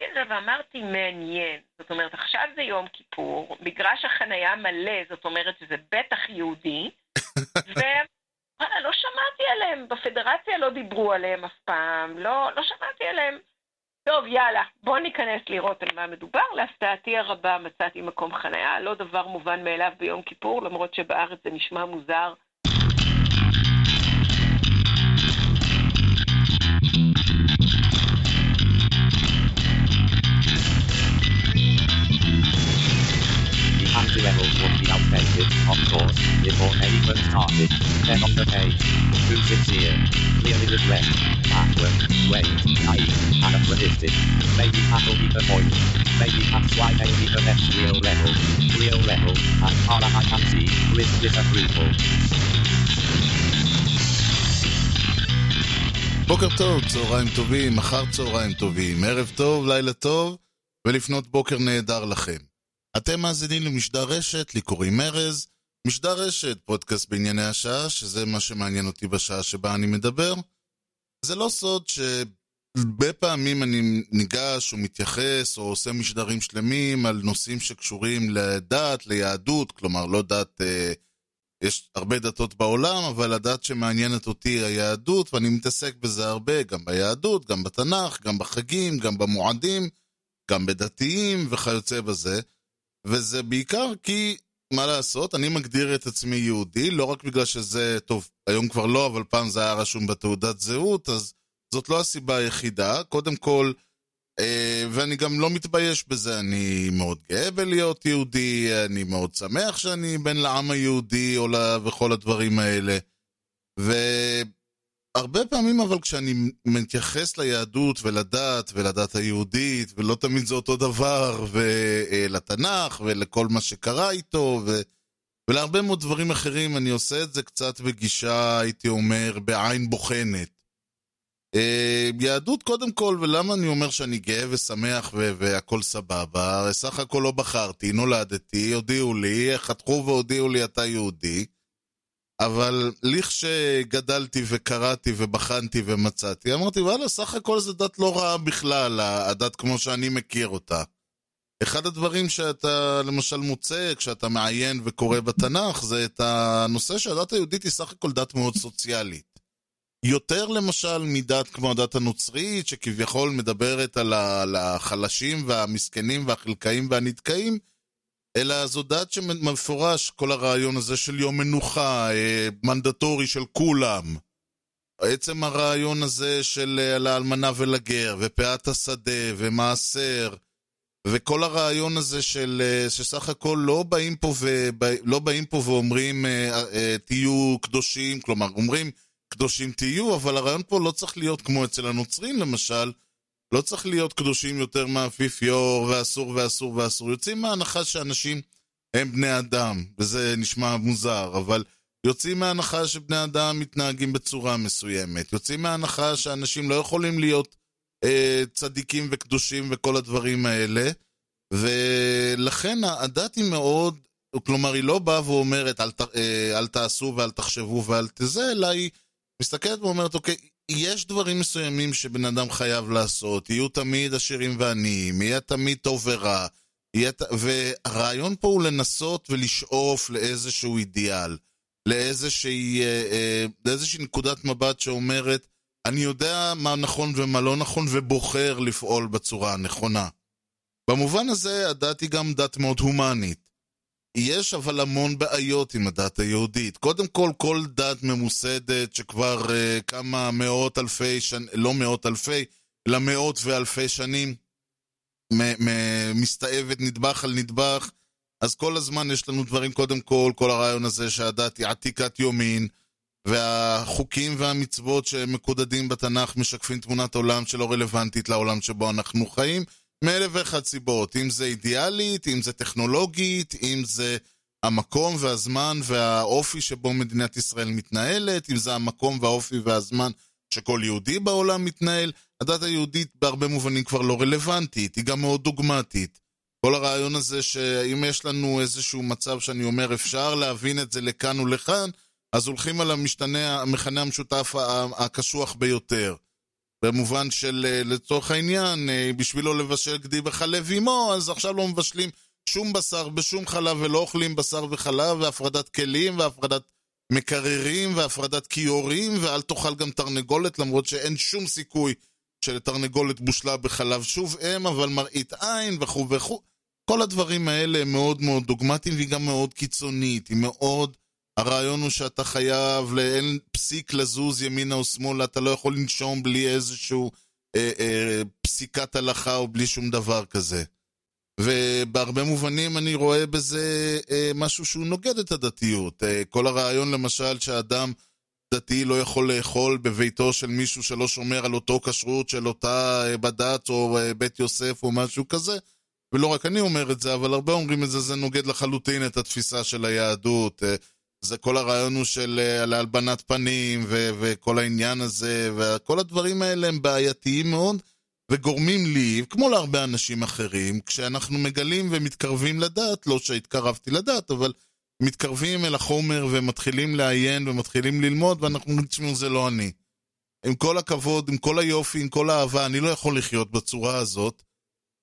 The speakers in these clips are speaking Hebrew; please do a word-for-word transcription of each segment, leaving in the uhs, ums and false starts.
הסתכלתי על זה ואמרתי, מעניין, זאת אומרת, עכשיו זה יום כיפור, מגרש החנייה מלא, זאת אומרת שזה בטח יהודי, ואללה, לא שמעתי עליהם, בפדרציה לא דיברו עליהם אף פעם, לא, לא שמעתי עליהם. טוב, יאללה, בואו ניכנס לראות על מה מדובר. להפתעתי הרבה מצאתי מקום חנייה, לא דבר מובן מאליו ביום כיפור, למרות שבארץ זה נשמע מוזר. Levels would be outdated, of course, before anyone started. Then on the page, who's sincere, clearly regret, backward, wait, naive, anachronistic, maybe that'll be the point, maybe that's why they need the next real level, real level, as far as I can see, with disapproval. בוקר טוב, צהריים טובים, אחר צהריים טובים, ערב טוב, לילה טוב, ולפנות בוקר נהדר לכם. אתם מאזינים למשדר רשת, לי קוראים ארז. משדר רשת, פודקאסט בענייני השעה, שזה מה שמעניין אותי בשעה שבה אני מדבר. זה לא סוד שבפעמים אני ניגש או מתייחס או עושה משדרים שלמים על נושאים שקשורים לדת, ליהדות, כלומר לא דת, אה, יש הרבה דתות בעולם, אבל הדת שמעניינת אותי היא היהדות, ואני מתעסק בזה הרבה, גם ביהדות, גם בתנ"ך, גם בחגים, גם במועדים, גם בדתיים וכיוצא בזה. וזה בעיקר כי, מה לעשות, אני מגדיר את עצמי יהודי, לא רק בגלל שזה, טוב, היום כבר לא, אבל פעם זה היה רשום בתעודת זהות, אז זאת לא הסיבה היחידה, קודם כל, אה, ואני גם לא מתבייש בזה, אני מאוד גאה בלהיות יהודי, אני מאוד שמח שאני בן לעם היהודי, עולה וכל הדברים האלה, והרבה פעמים אבל כשאני מתייחס ליהדות ולדת ולדת היהודית, ולא תמיד זה אותו דבר, ולתנ"ך ולכל מה שקרה איתו, ו... ולהרבה מאוד דברים אחרים, אני עושה את זה קצת בגישה, הייתי אומר, בעין בוחנת. יהדות קודם כל, ולמה אני אומר שאני גאה ושמח ו... והכל סבבה, סך הכל לא בחרתי, נולדתי, הודיעו לי, חתכו והודיעו לי אתה יהודי, אבל לכשגדלתי וקראתי ובחנתי ומצאתי, אמרתי, וואלה, סך הכל זה דת לא רעה בכלל, הדת כמו שאני מכיר אותה. אחד הדברים שאתה למשל מוצא, כשאתה מעיין וקורא בתנ"ך, זה את הנושא שהדת היהודית היא סך הכל דת מאוד סוציאלית. יותר למשל מדת כמו הדת הנוצרית, שכביכול מדברת על החלשים והמסכנים והחלקאים והנדכאים, אלא זו דת שמפורש כל הרעיון הזה של יום מנוחה, מנדטורי של כולם. בעצם הרעיון הזה של האלמנה ולגר, ופאת השדה, ומעשר, וכל הרעיון הזה של, שסך הכל לא באים פה, ו, לא באים פה ואומרים תהיו קדושים, כלומר אומרים קדושים תהיו, אבל הרעיון פה לא צריך להיות כמו אצל הנוצרים למשל, לא צריך להיות קדושים יותר מהאפיפיור, ואסור ואסור ואסור. יוצאים מההנחה שאנשים הם בני אדם, וזה נשמע מוזר, אבל יוצאים מההנחה שבני אדם מתנהגים בצורה מסוימת. יוצאים מההנחה שאנשים לא יכולים להיות אה, צדיקים וקדושים וכל הדברים האלה, ולכן הדת היא מאוד, כלומר היא לא באה ואומרת אל, ת, אה, אל תעשו ואל תחשבו ואל תזה, אלא היא מסתכלת ואומרת אוקיי, יש דברים מסוימים שבן אדם חייב לעשות, יהיו תמיד עשירים ועניים, יהיה תמיד טוב ורע, ת... והרעיון פה הוא לנסות ולשאוף לאיזשהו אידיאל, לאיזושהי, לאיזושהי נקודת מבט שאומרת, אני יודע מה נכון ומה לא נכון ובוחר לפעול בצורה הנכונה. במובן הזה הדת היא גם דת מאוד הומנית. יש אבל המון בעיות עם הדת היהודית. קודם כל, כל דת ממוסדת שכבר uh, כמה מאות אלפי, שנ... לא מאות אלפי, אלא מאות ואלפי שנים מ- מ- מסתאבת נדבך על נדבך, אז כל הזמן יש לנו דברים. קודם כל, כל הרעיון הזה שהדת היא עתיקת יומין, והחוקים והמצוות שמקודדים בתנ"ך משקפים תמונת עולם שלא רלוונטית לעולם שבו אנחנו חיים, מאלף ואחת סיבות, אם זה אידיאלית, אם זה טכנולוגית, אם זה המקום והזמן והאופי שבו מדינת ישראל מתנהלת, אם זה המקום והאופי והזמן שכל יהודי בעולם מתנהל. הדת היהודית בהרבה מובנים כבר לא רלוונטית, היא גם מאוד דוגמטית. כל הרעיון הזה שאם יש לנו איזשהו מצב שאני אומר אפשר להבין את זה לכאן ולכאן, אז הולכים על המשתנה, המכנה המשותף הקשוח ביותר. במובן של לצורך העניין, בשבילו לבשל גדי בחלב אימו, אז עכשיו לא מבשלים שום בשר בשום חלב, ולא אוכלים בשר וחלב, והפרדת כלים, והפרדת מקררים, והפרדת כיורים, ואל תאכל גם תרנגולת, למרות שאין שום סיכוי שלתרנגולת בושלה בחלב שוב אם, אבל מראית עין וכו' וכו'. כל הדברים האלה הם מאוד מאוד דוגמטיים, והיא גם מאוד קיצונית, היא מאוד... הרעיון הוא שאתה חייב, אין פסיק לזוז ימינה או שמאלה, אתה לא יכול לנשום בלי איזשהו אה, אה, פסיקת הלכה או בלי שום דבר כזה. ובהרבה מובנים אני רואה בזה אה, משהו שהוא נוגד את הדתיות. אה, כל הרעיון למשל שהאדם דתי לא יכול לאכול בביתו של מישהו שלא שומר על אותו כשרות של אותה אה, בדת או אה, בית יוסף או משהו כזה, ולא רק אני אומר את זה, אבל הרבה אומרים את זה, זה נוגד לחלוטין את התפיסה של היהדות. אה, זה כל הרעיון הוא של על הלבנת פנים ו- וכל העניין הזה, וכל הדברים האלה הם בעייתיים מאוד, וגורמים לי, כמו להרבה אנשים אחרים, כשאנחנו מגלים ומתקרבים לדעת, לא שהתקרבתי לדעת, אבל מתקרבים אל החומר ומתחילים לעיין ומתחילים ללמוד, ואנחנו נשמעו זה לא אני. עם כל הכבוד, עם כל היופי, עם כל האהבה, אני לא יכול לחיות בצורה הזאת,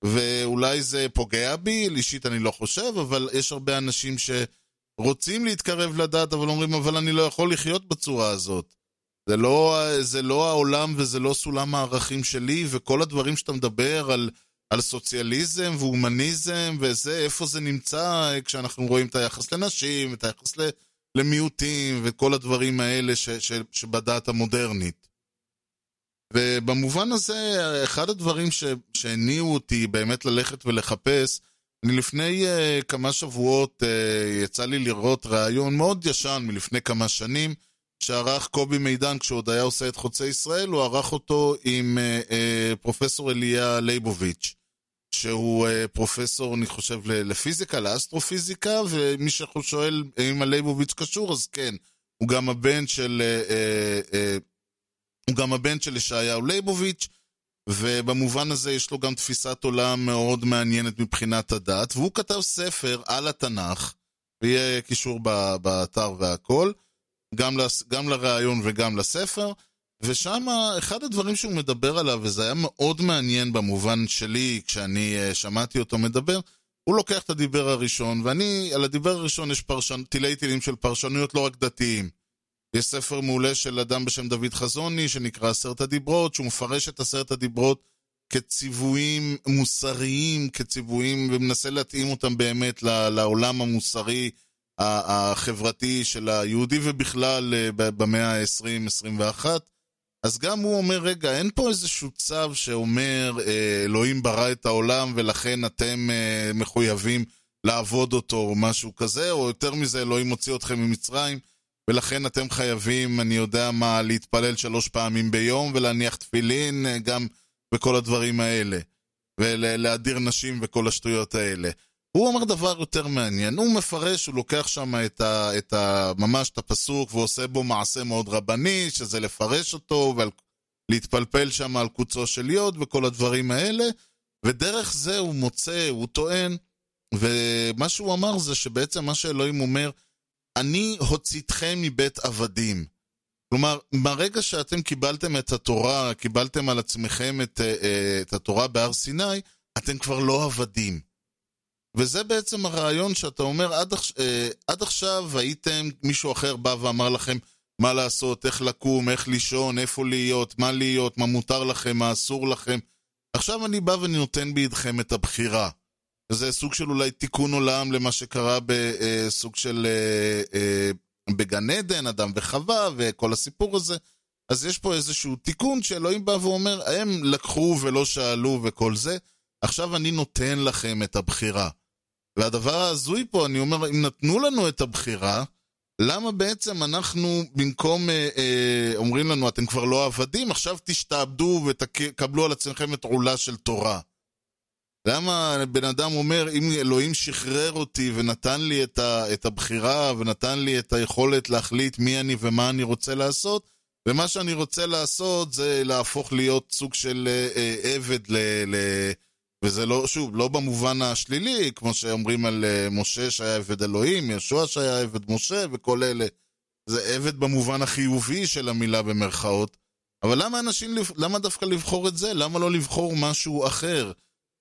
ואולי זה פוגע בי, אישית אני לא חושב, אבל יש הרבה אנשים ש... רוצים להתקרב לדעת, אבל אומרים, אבל אני לא יכול לחיות בצורה הזאת. זה לא, זה לא העולם וזה לא סולם הערכים שלי, וכל הדברים שאתה מדבר על, על סוציאליזם ואומניזם, וזה, איפה זה נמצא, כשאנחנו רואים את היחס לנשים, את היחס למיעוטים, וכל הדברים האלה ש, ש, שבדעת המודרנית. ובמובן הזה, אחד הדברים ש, שהניעו אותי באמת ללכת ולחפש, אני לפני uh, כמה שבועות uh, יצא לי לראות רעיון מאוד ישן מלפני כמה שנים, שערך קובי מידן כשעוד היה עושה את חוצי ישראל, הוא ערך אותו עם uh, uh, פרופסור אליה לייבוביץ', שהוא uh, פרופסור, אני חושב, לפיזיקה, לאסטרופיזיקה, ומי ששואל אם הלייבוביץ' קשור, אז כן, הוא גם הבן של, uh, uh, uh, הוא גם הבן של ישעיהו לייבוביץ', ובמובן הזה יש לו גם תפיסת עולם מאוד מעניינת מבחינת הדת, והוא כתב ספר על התנ"ך, ויהיה קישור באתר והכל, גם, לס... גם לרעיון וגם לספר, ושם אחד הדברים שהוא מדבר עליו, וזה היה מאוד מעניין במובן שלי, כשאני שמעתי אותו מדבר, הוא לוקח את הדיבר הראשון, ואני, על הדיבר הראשון יש פרשנ... תילי תילים של פרשנויות לא רק דתיים, יש ספר מעולה של אדם בשם דוד חזוני, שנקרא עשרת הדיברות, שהוא מפרש את עשרת הדיברות כציוויים מוסריים, כציוויים, ומנסה להתאים אותם באמת לעולם המוסרי, החברתי של היהודי, ובכלל במאה ה-עשרים עשרים ואחת. אז גם הוא אומר, רגע, אין פה איזשהו צו שאומר, אלוהים ברא את העולם, ולכן אתם מחויבים לעבוד אותו, או משהו כזה, או יותר מזה, אלוהים הוציא אתכם ממצרים, ולכן אתם חייבים, אני יודע מה, להתפלל שלוש פעמים ביום, ולהניח תפילין גם בכל הדברים האלה, ולהדיר נשים וכל השטויות האלה. הוא אומר דבר יותר מעניין, הוא מפרש, הוא לוקח שם את ה, את ה, ממש את הפסוק, ועושה בו מעשה מאוד רבני, שזה לפרש אותו, ולהתפלפל שם על קוצו של יוד, וכל הדברים האלה, ודרך זה הוא מוצא, הוא טוען, ומה שהוא אמר זה שבעצם מה שאלוהים אומר, אני הוצאתכם מבית עבדים. כלומר, ברגע שאתם קיבלתם את התורה, קיבלתם על עצמכם את, את התורה בהר סיני, אתם כבר לא עבדים. וזה בעצם הרעיון שאתה אומר, עד, עד עכשיו הייתם, מישהו אחר בא ואמר לכם מה לעשות, איך לקום, איך לישון, איפה להיות, מה להיות, מה מותר לכם, מה אסור לכם. עכשיו אני בא ואני נותן בידכם את הבחירה. זה סוג של אולי תיקון עולם למה שקרה בסוג של בגן עדן, אדם וחווה וכל הסיפור הזה. אז יש פה איזשהו תיקון שאלוהים בא ואומר, הם לקחו ולא שאלו וכל זה, עכשיו אני נותן לכם את הבחירה. והדבר הזוי פה, אני אומר, אם נתנו לנו את הבחירה, למה בעצם אנחנו במקום, אומרים לנו, אתם כבר לא עבדים, עכשיו תשתעבדו ותקבלו על עצמכם את עולה של תורה. למה בן אדם אומר, אם אלוהים שחרר אותי ונתן לי את, ה, את הבחירה, ונתן לי את היכולת להחליט מי אני ומה אני רוצה לעשות, ומה שאני רוצה לעשות זה להפוך להיות סוג של אה, עבד, ל, ל, וזה לא, שוב, לא במובן השלילי, כמו שאומרים על אה, משה שהיה עבד אלוהים, ישוע שהיה עבד משה וכל אלה, זה עבד במובן החיובי של המילה במרכאות, אבל למה אנשים, למה דווקא לבחור את זה? למה לא לבחור משהו אחר?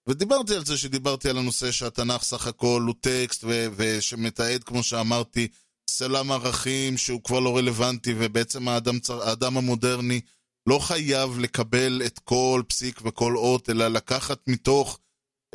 ודיברתי על זה שדיברתי על הנושא שהתנ"ך סך הכל הוא טקסט ו- ושמתעד, כמו שאמרתי, סלם ערכים שהוא כבר לא רלוונטי, ובעצם האדם, האדם המודרני לא חייב לקבל את כל פסיק וכל אות, אלא לקחת מתוך,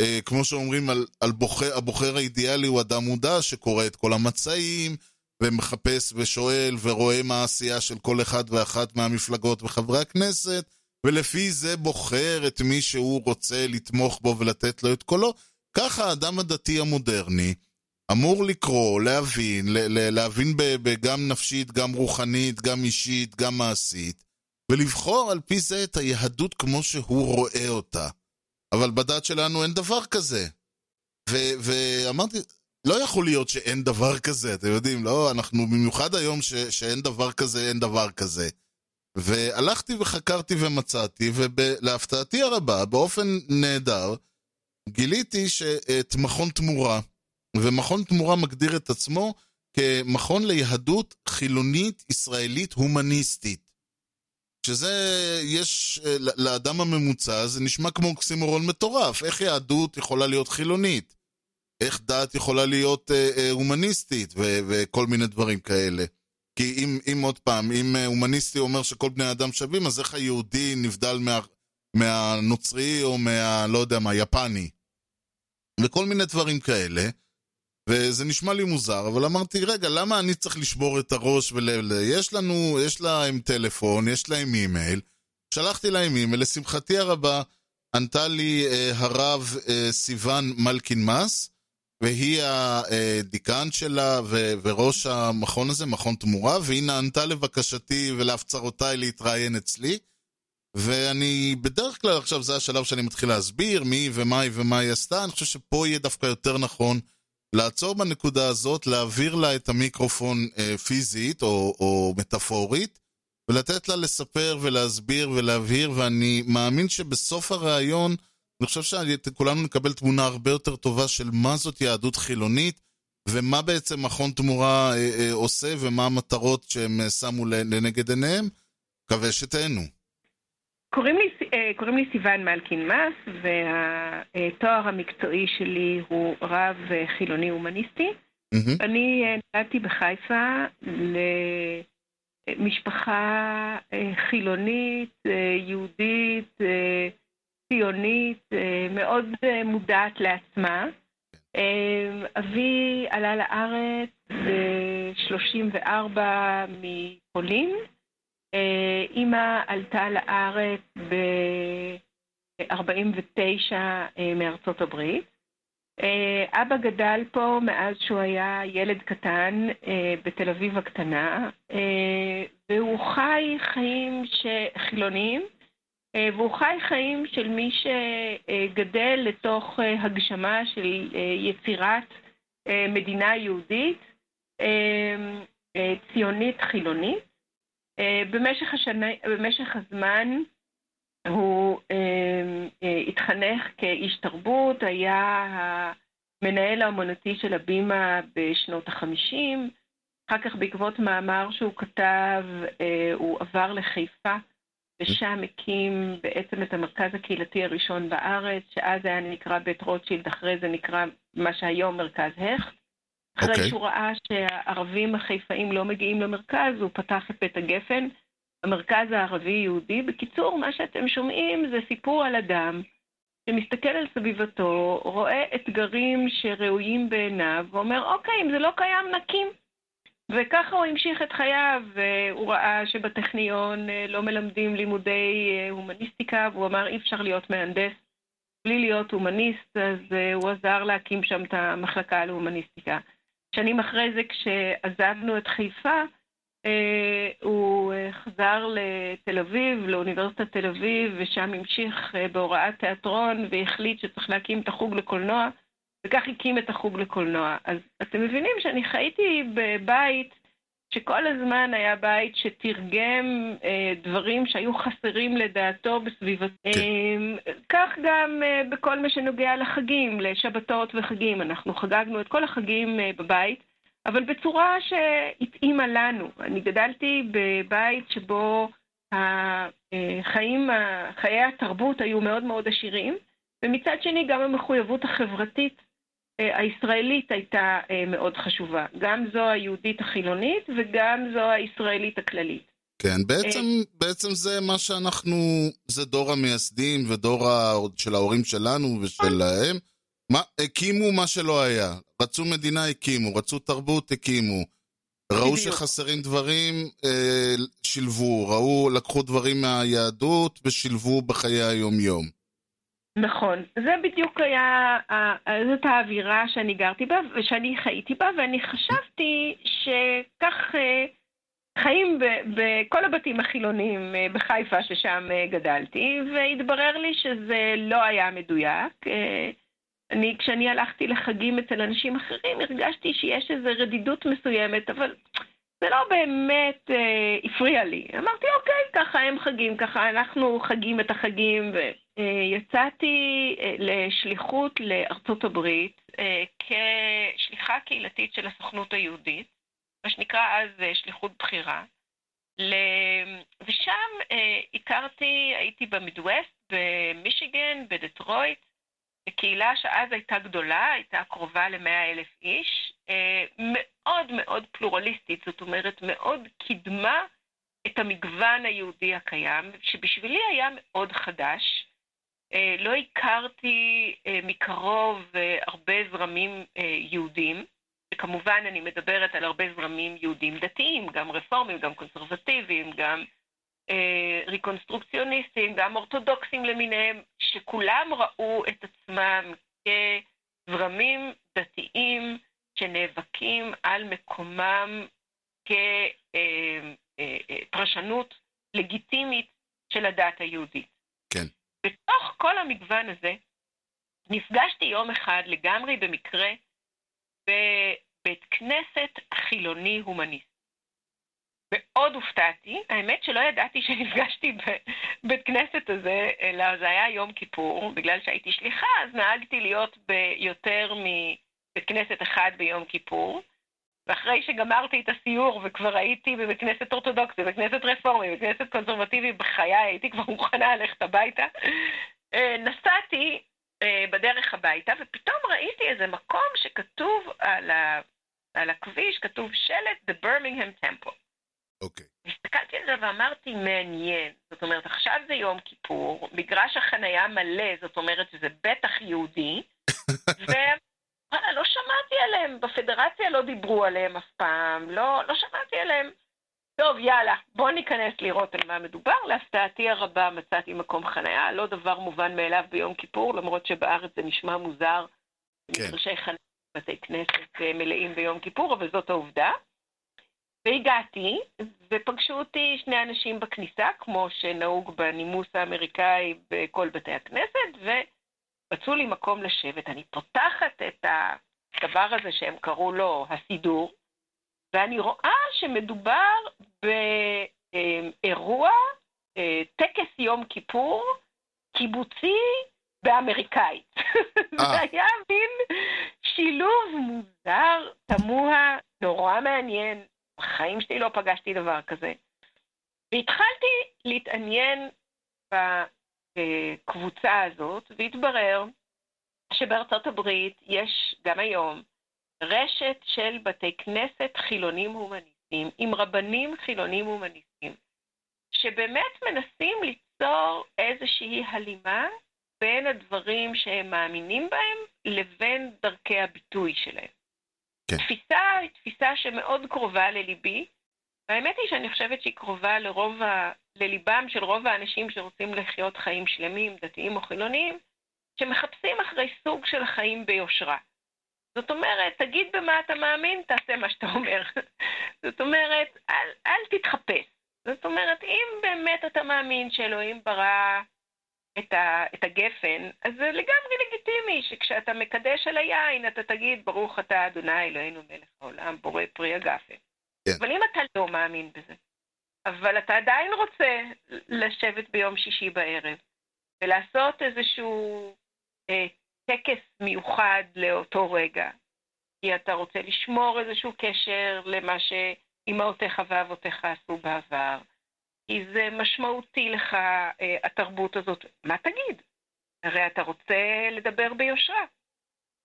אה, כמו שאומרים, על, על בוחר, הבוחר האידיאלי הוא אדם מודע שקורא את כל המצעים, ומחפש ושואל ורואה מה העשייה של כל אחד ואחת מהמפלגות וחברי הכנסת, ולפי זה בוחר את מי שהוא רוצה לתמוך בו ולתת לו את קולו. ככה האדם הדתי המודרני אמור לקרוא, להבין, להבין גם נפשית, גם רוחנית, גם אישית, גם מעשית, ולבחור על פי זה את היהדות כמו שהוא רואה אותה. אבל בדת שלנו אין דבר כזה. ואמרתי, לא יכול להיות שאין דבר כזה, אתם יודעים, לא, אנחנו במיוחד היום ש, שאין דבר כזה, אין דבר כזה. והלכתי וחקרתי ומצאתי, ולהפתעתי הרבה, באופן נהדר, גיליתי שאת מכון תמורה, ומכון תמורה מגדיר את עצמו כמכון ליהדות חילונית, ישראלית, הומניסטית. שזה, יש, לאדם הממוצע, זה נשמע כמו אוקסימורון מטורף, איך יהדות יכולה להיות חילונית? איך דת יכולה להיות אה, אה, הומניסטית ו- וכל מיני דברים כאלה. כי אם, אם עוד פעם, אם הומניסטי אומר שכל בני אדם שווים, אז איך היהודי נבדל מה, מהנוצרי או מה, לא יודע, מהיפני. וכל מיני דברים כאלה. וזה נשמע לי מוזר, אבל אמרתי, רגע, למה אני צריך לשבור את הראש? ול... יש לנו, יש להם טלפון, יש להם אימייל. שלחתי להם אימייל, לשמחתי הרבה, ענתה לי אה, הרב אה, סיון מלקין מס, והיא הדיקן שלה ו- וראש המכון הזה, מכון תמורה, והיא נענתה לבקשתי ולהפצרותיי להתראיין אצלי, ואני בדרך כלל עכשיו זה השלב שאני מתחיל להסביר מי ומה היא ומה היא עשתה. אני חושב שפה יהיה דווקא יותר נכון לעצור בנקודה הזאת, להעביר לה את המיקרופון אה, פיזית או, או מטאפורית, ולתת לה לספר ולהסביר ולהבהיר, ואני מאמין שבסוף הרעיון אני חושב שכולנו נקבל תמונה הרבה יותר טובה של מה זאת יהדות חילונית, ומה בעצם מכון תמורה אה, אה, עושה, ומה המטרות שהם שמו לנגד עיניהם. מקווה שתהנו. קוראים לי, אה, קוראים לי סיון מלקין מס, והתואר המקצועי שלי הוא רב חילוני הומניסטי. Mm-hmm. אני נולדתי בחיפה ל... משפחה חילונית, יהודית, ציונית, מאוד מודעת לעצמה. אבי עלה לארץ ב-שלושים וארבע מפולין. אמא עלתה לארץ ב-ארבעים ותשע מארצות הברית. אבא גדל פה מאז שהוא היה ילד קטן בתל אביב הקטנה, והוא חי חיים חילוניים, והוא חי חיים של מי שגדל לתוך הגשמה של יצירת מדינה יהודית, ציונית חילונית. במשך השנה, במשך הזמן, הוא אה, התחנך כאיש תרבות, היה המנהל האמנותי של הבימה בשנות ה-חמישים, אחר כך בעקבות מאמר שהוא כתב, אה, הוא עבר לחיפה, ושם הקים בעצם את המרכז הקהילתי הראשון בארץ, שאז היה נקרא בית רוטשילד, אחרי זה נקרא מה שהיום מרכז הכט. אחרי okay. שהוא ראה שהערבים החיפאים לא מגיעים למרכז, הוא פתח את בית הגפן, המרכז הערבי-יהודי. בקיצור, מה שאתם שומעים זה סיפור על אדם שמסתכל על סביבתו, רואה אתגרים שראויים בעיניו, ואומר, אוקיי, אם זה לא קיים, נקים. וככה הוא המשיך את חייו, והוא ראה שבטכניון לא מלמדים לימודי הומניסטיקה, והוא אמר, אי אפשר להיות מהנדס בלי להיות הומניסט, אז הוא עזר להקים שם את המחלקה להומניסטיקה. שנים אחרי זה, כשעזבנו את חיפה, Uh, הוא uh, חזר לתל אביב, לאוניברסיטת תל אביב, ושם המשיך uh, בהוראת תיאטרון, והחליט שצריך להקים את החוג לקולנוע, וכך הקים את החוג לקולנוע. אז אתם מבינים שאני חייתי בבית שכל הזמן היה בית שתרגם uh, דברים שהיו חסרים לדעתו בסביבתו. Uh, כך גם uh, בכל מה שנוגע לחגים, לשבתות וחגים. אנחנו חגגנו את כל החגים uh, בבית, אבל בצורה שהתאימה לנו. אני גדלתי בבית שבו החיים, חיי התרבות היו מאוד מאוד עשירים, ומצד שני גם המחויבות החברתית הישראלית הייתה מאוד חשובה. גם זו היהודית החילונית וגם זו הישראלית הכללית. כן, בעצם, בעצם זה מה שאנחנו, זה דור המייסדים ודור של ההורים שלנו ושלהם. מה, הקימו מה שלא היה. רצו מדינה, הקימו. רצו תרבות, הקימו. ראו שחסרים דברים, שילבו. ראו, לקחו דברים מהיהדות ושילבו בחיי היום-יום. נכון. זה בדיוק היה, זאת האווירה שאני גרתי בה, ושאני חייתי בה, ואני חשבתי שכך חיים בכל הבתים החילוניים בחיפה ששם גדלתי, והתברר לי שזה לא היה מדויק. אני, כשאני הלכתי לחגים אצל אנשים אחרים, הרגשתי שיש איזו רדידות מסוימת, אבל זה לא באמת אה, הפריע לי. אמרתי, אוקיי, ככה הם חגים, ככה אנחנו חגים את החגים, ויצאתי אה, אה, לשליחות לארצות הברית, אה, כשליחה קהילתית של הסוכנות היהודית, מה שנקרא אז אה, שליחות בחירה, ל... ושם אה, הכרתי, הייתי במידווסט, במישיגן, בדטרויט, הקהילה שאז הייתה גדולה, הייתה קרובה ל-מאה אלף איש, מאוד מאוד פלורליסטית, זאת אומרת, מאוד קידמה את המגוון היהודי הקיים, שבשבילי היה מאוד חדש. לא הכרתי מקרוב הרבה זרמים יהודים, וכמובן אני מדברת על הרבה זרמים יהודים דתיים, גם רפורמים, גם קונסרבטיביים, גם ריקונסטרוקציוניסטים, גם אורתודוקסים למיניהם, שכולם ראו את עצמם כזרמים דתיים שנאבקים על מקומם כפרשנות לגיטימית של הדת היהודית. כן. בתוך כל המגוון הזה נפגשתי יום אחד לגמרי במקרה בבית כנסת חילוני הומניסט. מאוד הופתעתי, האמת שלא ידעתי שנפגשתי בבית כנסת הזה, אלא זה היה יום כיפור, בגלל שהייתי שליחה, אז נהגתי להיות ביותר מבית כנסת אחד ביום כיפור, ואחרי שגמרתי את הסיור וכבר הייתי בבית כנסת אורתודוקסי, בבית כנסת רפורמי, בבית כנסת קונסרבטיבי, בחיי הייתי כבר מוכנה ללכת הביתה, נסעתי בדרך הביתה, ופתאום ראיתי איזה מקום שכתוב על, ה... על הכביש, כתוב שלט The Birmingham Temple. אוקיי. הסתכלתי על זה ואמרתי, מעניין. זאת אומרת, עכשיו זה יום כיפור, מגרש החנייה מלא, זאת אומרת שזה בטח יהודי, ואללה, לא שמעתי עליהם, בפדרציה לא דיברו עליהם אף פעם, לא, לא שמעתי עליהם. טוב, יאללה, בוא ניכנס לראות על מה מדובר. להפתעתי הרבה מצאתי מקום חנייה, לא דבר מובן מאליו ביום כיפור, למרות שבארץ זה נשמע מוזר, כן. מגרשי חנייה, בתי כנסת מלאים ביום כיפור, אבל זאת העובדה. והגעתי, ופגשו אותי שני אנשים בכניסה, כמו שנהוג בנימוס האמריקאי בכל בתי הכנסת, ורצו לי מקום לשבת. אני פותחת את הדבר הזה שהם קראו לו הסידור, ואני רואה שמדובר באירוע, טקס יום כיפור, קיבוצי באמריקאית. זה היה מין שילוב מוזר, תמוה, נורא מעניין. בחיים שלי לא פגשתי דבר כזה. והתחלתי להתעניין בקבוצה הזאת, והתברר שבארצות הברית יש גם היום רשת של בתי כנסת חילונים הומניסטים, עם רבנים חילונים הומניסטים, שבאמת מנסים ליצור איזושהי הלימה בין הדברים שהם מאמינים בהם לבין דרכי הביטוי שלהם. תפיסה היא תפיסה שמאוד קרובה לליבי, והאמת היא שאני חושבת שהיא קרובה לרוב ה... לליבם של רוב האנשים שרוצים לחיות חיים שלמים, דתיים או חילוניים, שמחפשים אחרי סוג של חיים ביושרה. זאת אומרת, תגיד במה אתה מאמין, תעשה מה שאתה אומר. זאת אומרת, אל, אל תתחפש. זאת אומרת, אם באמת אתה מאמין שאלוהים ברא את, ה, את הגפן, אז זה לגמרי לגיטימי שכשאתה מקדש על היין, אתה תגיד, ברוך אתה אדוני אלוהינו מלך העולם, בורא פרי הגפן. Yeah. אבל אם אתה לא מאמין בזה, אבל אתה עדיין רוצה לשבת ביום שישי בערב, ולעשות איזשהו אה, טקס מיוחד לאותו רגע, כי אתה רוצה לשמור איזשהו קשר למה שאמאותיך ואבותיך עשו בעבר, כי זה משמעותי לך התרבות הזאת. מה תגיד? הרי אתה רוצה לדבר ביושרה.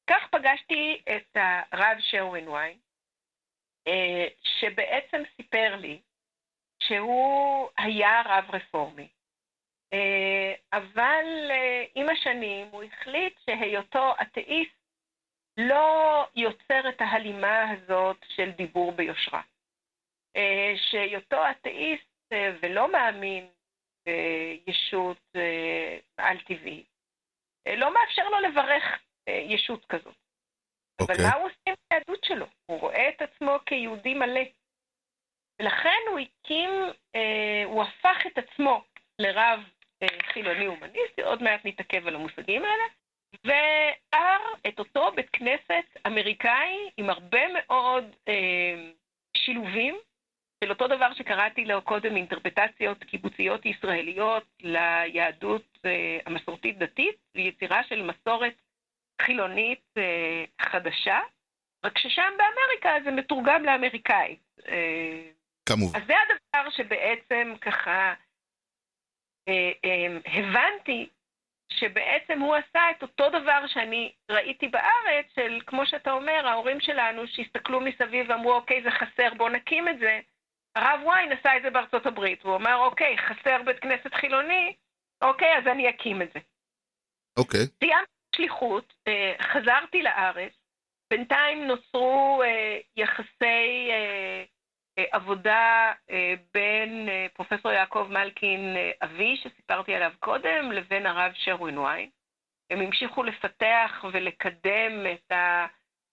כך פגשתי את הרב שרווין ויין, שבעצם סיפר לי שהוא היה רב רפורמי. אבל עם השנים הוא החליט שהיותו אתאיסט לא יוצר את ההלימה הזאת של דיבור ביושרה. שהיותו אתאיסט ולא מאמין בישות על טבעי, לא מאפשר לו לברך ישות כזאת. Okay. אבל מה הוא עושה מהיהדות שלו? הוא רואה את עצמו כיהודי מלא. ולכן הוא הקים, הוא הפך את עצמו לרב חילוני הומניסטי, עוד מעט נתעכב על המושגים האלה, ואר את אותו בית כנסת אמריקאי עם הרבה מאוד אה, שילובים, של אותו דבר שקראתי לו קודם, אינטרפטציות קיבוציות ישראליות ליהדות אה, המסורתית דתית, ויצירה של מסורת חילונית אה, חדשה, רק ששם באמריקה זה מתורגם לאמריקאית. אה, כמובן. אז זה הדבר שבעצם ככה אה, אה, הבנתי, שבעצם הוא עשה את אותו דבר שאני ראיתי בארץ, של כמו שאתה אומר, ההורים שלנו שהסתכלו מסביב ואמרו, אוקיי, זה חסר, בוא נקים את זה. הרב ויין עשה את זה בארצות הברית, הוא אומר, אוקיי, חסר בית כנסת חילוני, אוקיי, אז אני אקים את זה. אוקיי. סיימתי שליחות, חזרתי לארץ, בינתיים נוצרו יחסי עבודה בין פרופסור יעקב מלקין אבי, שסיפרתי עליו קודם, לבין הרב שרווין ויין. הם המשיכו לפתח ולקדם את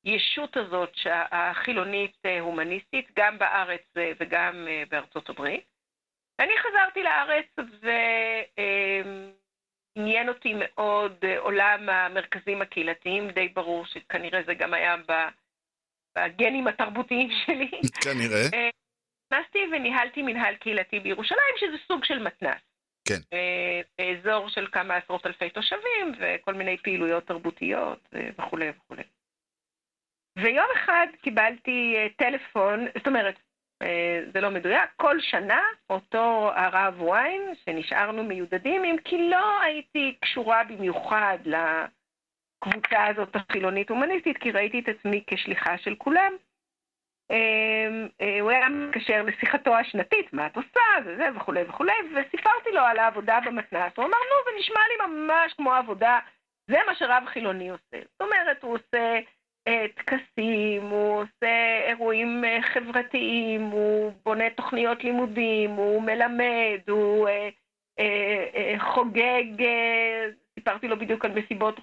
הישות הזאת החילונית הומניסטית, גם בארץ וגם בארצות הברית. אני חזרתי לארץ ועניין אותי מאוד עולם המרכזים הקהילתיים, די ברור שכנראה זה גם היה ב... בגנים התרבותיים שלי. כנראה. נכנסתי וניהלתי מנהל קהילתי בירושלים, שזה סוג של מתנ"ס. כן. באזור של כמה עשרות אלפי תושבים, וכל מיני פעילויות תרבותיות, וכו' וכו'. ויום אחד קיבלתי טלפון, זאת אומרת, זה לא מדויק, כל שנה אותו הרב ויין, שנשארנו מיודדים, אם כי לא הייתי קשורה במיוחד ל... קבוצה הזאת החילונית הומניסטית, כי ראיתי את עצמי כשליחה של כולם. הוא היה מקשר לשיחתו השנתית, מה את עושה, וזה וכו' וכו', וסיפרתי לו על העבודה במתנ"ס. הוא אמר, נו, זה נשמע לי ממש כמו עבודה, זה מה שרב חילוני עושה. זאת אומרת, הוא עושה טקסים, הוא עושה אירועים חברתיים, הוא בונה תוכניות לימודים, הוא מלמד, הוא חוגג... סיפרתי לו בדיוק על מסיבות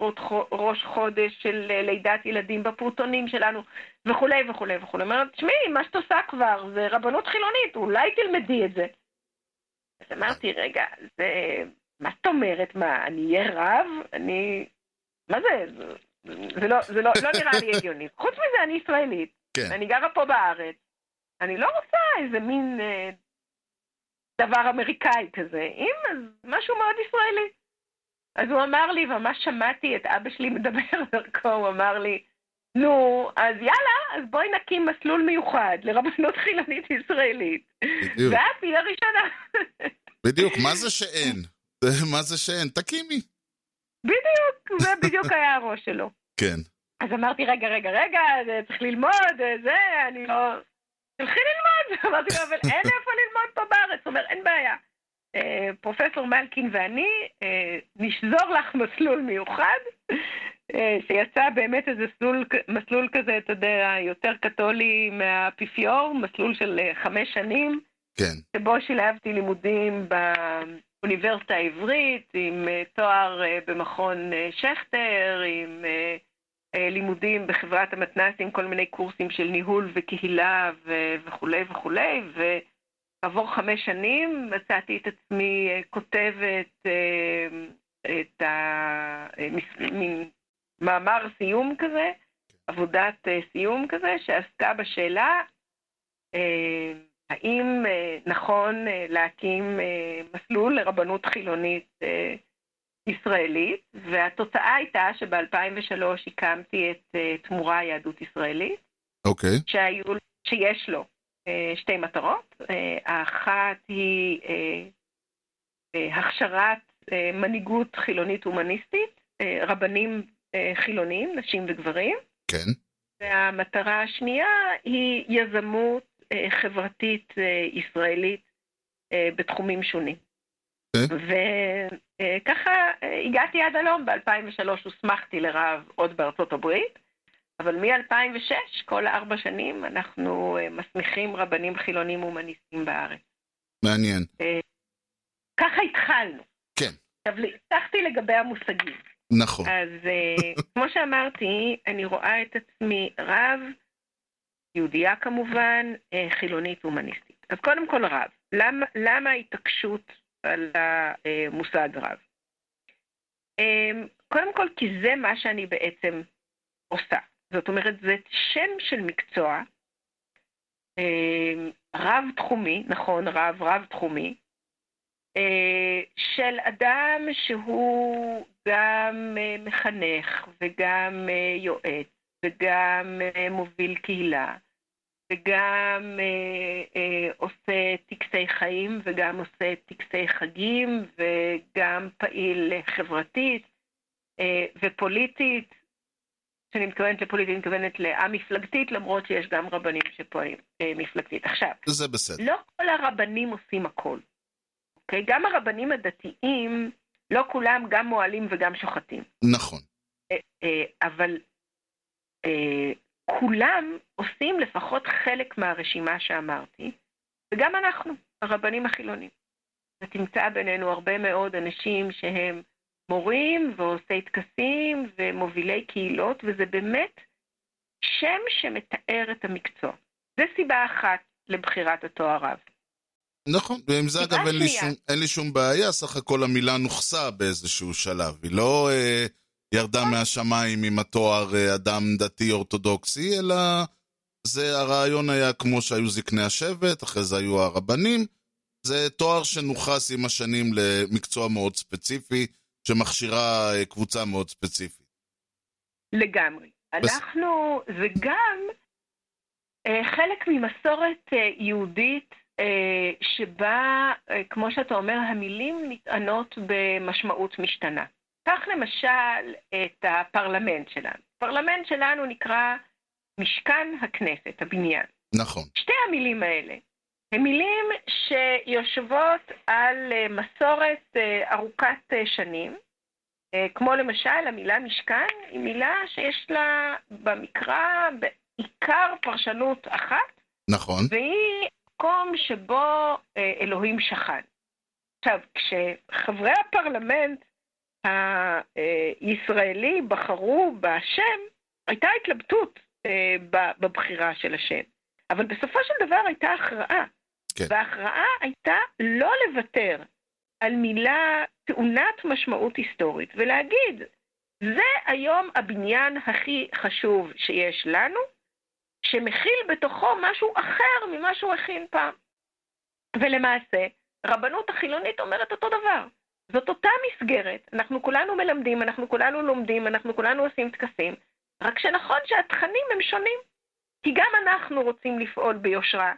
ראש חודש של לידת ילדים בפרוטונים שלנו, וכו' וכו' וכו'. הוא אומר, תשמעי, מה שאת עושה כבר, זה רבנות חילונית, אולי תלמדי את זה. אז אמרתי, רגע, זה... מה זאת אומרת? מה, אני אהיה רב? אני... מה זה? זה לא, זה לא, לא נראה לי הגיוני. חוץ מזה, אני ישראלית. כן. אני גרה פה בארץ. אני לא רוצה איזה מין אה, דבר אמריקאי כזה. אם, אז משהו מאוד ישראלי. אז הוא אמר לי, וממש שמעתי את אבא שלי מדבר דרכו, הוא אמר לי, נו, אז יאללה, אז בואי נקים מסלול מיוחד לרבנות חילונית ישראלית. בדיוק. ואת תהיה ראשונה. בדיוק, מה זה שאין? מה זה שאין? תקימי. בדיוק, זה בדיוק היה הראש שלו. כן. אז אמרתי, רגע, רגע, רגע, צריך ללמוד, זה, אני לא... תלכי ללמוד, אמרתי לו, אבל אין איפה ללמוד פה בארץ, הוא אומר, אין בעיה. Uh, פרופסור מלקין ואני uh, נשזור לך מסלול מיוחד uh, שיצא באמת איזה סלול, מסלול כזה, אתה יודע, יותר קתולי מהפיפיור, מסלול של uh, חמש שנים, כן. שבו שילבתי לימודים באוניברסיטה העברית עם uh, תואר uh, במכון uh, שכתר, עם uh, uh, לימודים בחברת המתנ"סים, כל מיני קורסים של ניהול וקהילה ו- וכו' וכו' ו עבור חמש שנים מצאתי את עצמי כותבת את המאמר סיום כזה, עבודת סיום כזה, שעסקה בשאלה האם נכון להקים מסלול לרבנות חילונית ישראלית, והתוצאה הייתה שב-אלפיים ושלוש הקמתי את תמורה יהדות ישראלית, okay. שהיו, שיש לו שתי מטרות. האחת היא הכשרת מנהיגות חילונית הומניסטית, רבנים חילוניים, נשים וגברים. כן. והמטרה השנייה היא יזמות חברתית ישראלית בתחומים שונים. Okay. וככה הגעתי עד הלום. ב-אלפיים ושלוש הוסמכתי לרב עוד בארצות הברית, אבל מ-אלפיים ושש, כל ארבע שנים, אנחנו מסמיכים רבנים חילונים ומניסים בארץ. מעניין. ככה התחלנו. כן. עכשיו, הצלחתי לגבי המושגים. נכון. אז כמו שאמרתי, אני רואה את עצמי רב, יהודייה כמובן, חילונית ומניסטית. אז קודם כל רב. למה, למה ההתעקשות על המושג רב? קודם כל, כי זה מה שאני בעצם עושה. זאת אומרת, זה שם של מקצוע, רב תחומי, נכון, רב, רב תחומי, של אדם שהוא גם מחנך וגם יועץ וגם מוביל קהילה וגם עושה טקסי חיים וגם עושה טקסי חגים וגם פעיל חברתית ופוליטית. כשאני מתכוונת לפוליטית, אני מתכוונת למפלגתית, למרות שיש גם רבנים שפועלים מפלגתית. עכשיו, זה בסדר. לא כל הרבנים עושים הכל. Okay? גם הרבנים הדתיים, לא כולם גם מועלים וגם שוחטים. נכון. אבל כולם עושים לפחות חלק מהרשימה שאמרתי, וגם אנחנו, הרבנים החילונים. ותמצא בינינו הרבה מאוד אנשים שהם מורים ועושי תקסים ומובילי קהילות, וזה באמת שם שמתאר את המקצוע. זה סיבה אחת לבחירת התואר רב. נכון, ועם זה אגב אין לי, שום, אין לי שום בעיה, סך הכל המילה נוחסה באיזשהו שלב, היא לא אה, ירדה מהשמיים עם התואר אה, אדם דתי אורתודוקסי, אלא זה הרעיון היה כמו שהיו זקני השבט, אחרי זה היו הרבנים, זה תואר שנוחס עם השנים למקצוע מאוד ספציפי, שמכשירה קבוצה מאוד ספציפית. לגמרי. אנחנו, זה גם חלק ממסורת יהודית שבה, כמו שאתה אומר, המילים נטענות במשמעות משתנה. כך למשל את הפרלמנט שלנו. הפרלמנט שלנו נקרא משכן הכנסת, הבניין. נכון. שתי המילים האלה. הם מילים שיושבות על מסורת ארוכת שנים, כמו למשל המילה משכן, היא מילה שיש לה במקרא בעיקר פרשנות אחת, נכון. והיא מקום שבו אלוהים שכן. עכשיו, כשחברי הפרלמנט הישראלי בחרו בשם, הייתה התלבטות בבחירה של השם, אבל בסופו של דבר הייתה הכרעה. כן. וההכרעה הייתה לא לוותר על מילה תאונת משמעות היסטורית, ולהגיד, זה היום הבניין הכי חשוב שיש לנו, שמכיל בתוכו משהו אחר ממה שהוא הכין פעם. ולמעשה, רבנות החילונית אומרת אותו דבר. זאת אותה מסגרת, אנחנו כולנו מלמדים, אנחנו כולנו לומדים, אנחנו כולנו עושים תקסים, רק שנכון שהתכנים הם שונים. כי גם אנחנו רוצים לפעול ביושרה,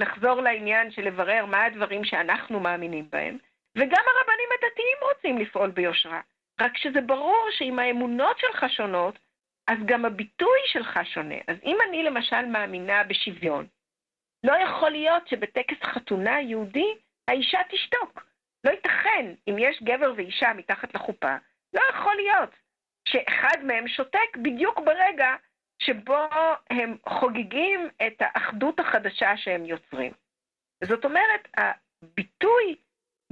לחזור לעניין של לברר מה הדברים שאנחנו מאמינים בהם, וגם הרבנים הדתיים רוצים לפעול ביושרה, רק שזה ברור שאם האמונות שלך שונות, אז גם הביטוי שלך שונה. אז אם אני למשל מאמינה בשוויון, לא יכול להיות שבטקס חתונה יהודי, האישה תשתוק. לא ייתכן, אם יש גבר ואישה מתחת לחופה, לא יכול להיות שאחד מהם שותק בדיוק ברגע, שבו הם חוגגים את האחדות החדשה שהם יוצרים. זאת אומרת, הביטוי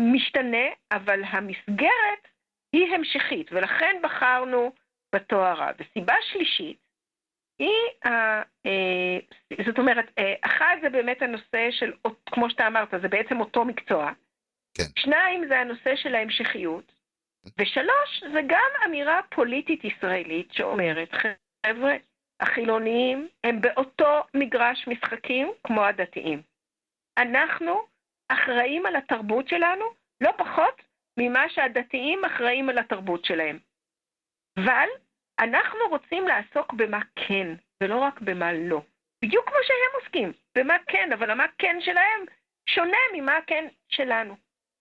משתנה, אבל המסגרת היא המשכית, ולכן בחרנו בתואר רב. וסיבה שלישית היא, זאת אומרת, אחת זה באמת הנושא של, כמו שאתה אמרת, זה בעצם אותו מקצוע. כן. שניים זה הנושא של ההמשכיות, ושלוש זה גם אמירה פוליטית ישראלית שאומרת, חבר'ה, החילוניים הם באותו מגרש משחקים כמו הדתיים. אנחנו אחראים על התרבות שלנו לא פחות ממה שהדתיים אחראים על התרבות שלהם. אבל אנחנו רוצים לעסוק במה כן ולא רק במה לא. בדיוק כמו שהם עוסקים, במה כן, אבל מה כן שלהם שונה ממה כן שלנו.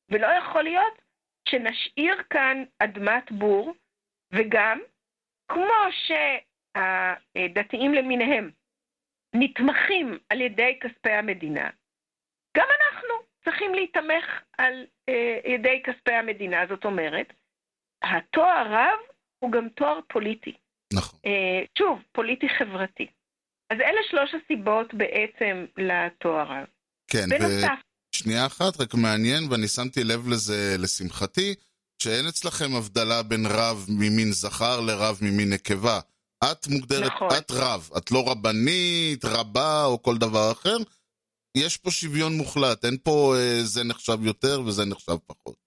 ולא יכול להיות שנשאיר כאן אדמת בור, וגם כמו שהדתיים למיניהם נתמכים על ידי כספי המדינה, גם אנחנו צריכים להתמך על ידי כספי המדינה. זאת אומרת, התואר רב הוא גם תואר פוליטי. נכון. שוב, פוליטי חברתי. אז אלה שלוש הסיבות בעצם לתואר רב. כן, בנוסף... שנייה אחת, רק מעניין, ואני שמתי לב לזה לשמחתי, שאין אצלכם הבדלה בין רב ממין זכר לרב ממין נקבה. את מוגדרת, נכון. את רב, את לא רבנית, רבה או כל דבר אחר. יש פה שוויון מוחלט, אין פה אה, זה נחשב יותר וזה נחשב פחות.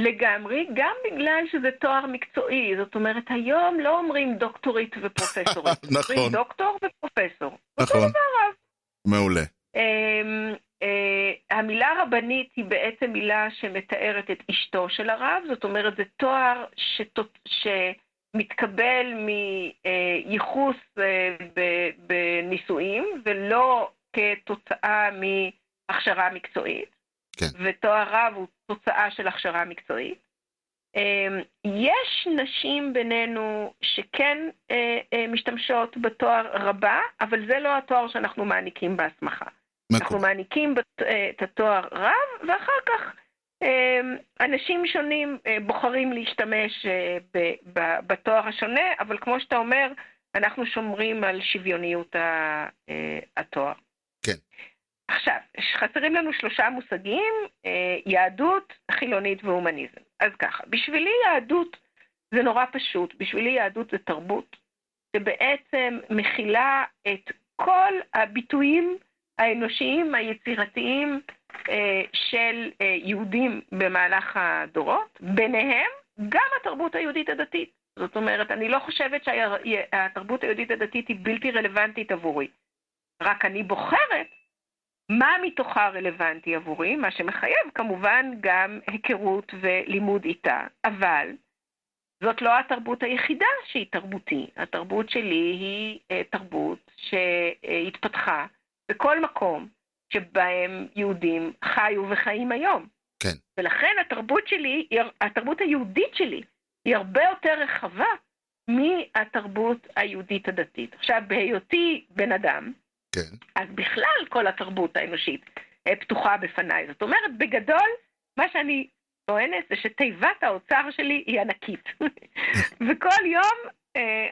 לגמרי, גם בגלל שזה תואר מקצועי, זאת אומרת, היום לא אומרים דוקטורית ופרופסורית, נכון. אומרים דוקטור ופרופסור. נכון. אותו דבר רב. מעולה. אה, אה, המילה רבנית היא בעצם מילה שמתארת את אשתו של הרב, זאת אומרת, זה תואר שתות, ש... מתקבל מייחוס בנישואים, ולא כתוצאה מהכשרה מקצועית, כן. ותואר רב הוא תוצאה של הכשרה מקצועית. יש נשים בינינו שכן משתמשות בתואר רבה, אבל זה לא התואר שאנחנו מעניקים בהסמכה. אנחנו מעניקים את התואר רב, ואחר כך אנשים שונים בוחרים להשתמש בתואר השונה, אבל כמו שאתה אומר, אנחנו שומרים על שוויוניות התואר. כן. עכשיו, חסרים לנו שלושה מושגים, יהדות, חילונית והומניזם. אז ככה, בשבילי יהדות זה נורא פשוט, בשבילי יהדות זה תרבות, שבעצם מכילה את כל הביטויים האנושיים, היצירתיים, של יהודים במהלך הדורות, ביניהם גם התרבות היהודית הדתית. זאת אומרת, אני לא חושבת שהתרבות היהודית הדתית היא בלתי רלוונטית עבורי. רק אני בוחרת מה מתוכה רלוונטי עבורי, מה שמחייב כמובן גם היכרות ולימוד איתה. אבל זאת לא התרבות היחידה שהיא תרבותי. התרבות שלי היא תרבות שהתפתחה בכל מקום שבהם יהודים חיו וחיים היום. כן. ולכן התרבות שלי, התרבות היהודית שלי, היא הרבה יותר רחבה מהתרבות היהודית הדתית. עכשיו, בהיותי בן אדם, כן. אז בכלל כל התרבות האנושית פתוחה בפניי. זאת אומרת, בגדול, מה שאני טוענת זה שתיבת האוצר שלי היא ענקית. וכל יום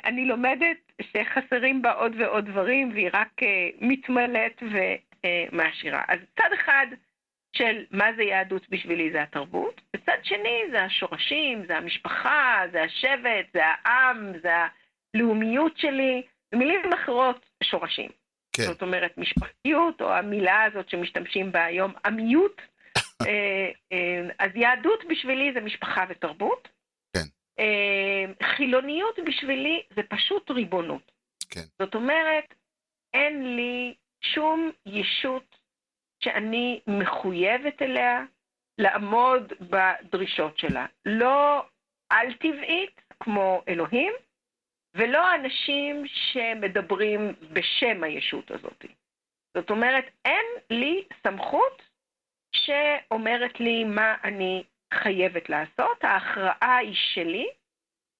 אני לומדת שחסרים בה עוד ועוד דברים, והיא רק מתמלאת ו... מעשירה. אז צד אחד של מה זה יהדות בשבילי זה התרבות, וצד שני זה השורשים, זה המשפחה, זה השבט, זה העם, זה הלאומיות שלי, במילים אחרות שורשים. כן. זאת אומרת משפחתיות, או המילה הזאת שמשתמשים בה היום, עמיות. אז יהדות בשבילי זה משפחה ותרבות. כן. חילוניות בשבילי זה פשוט ריבונות. כן. זאת אומרת, אין לי שום ישות שאני מחויבת אליה לעמוד בדרישות שלה. לא על טבעית כמו אלוהים, ולא אנשים שמדברים בשם הישות הזאת. זאת אומרת, אין לי סמכות שאומרת לי מה אני חייבת לעשות. ההכרעה היא שלי,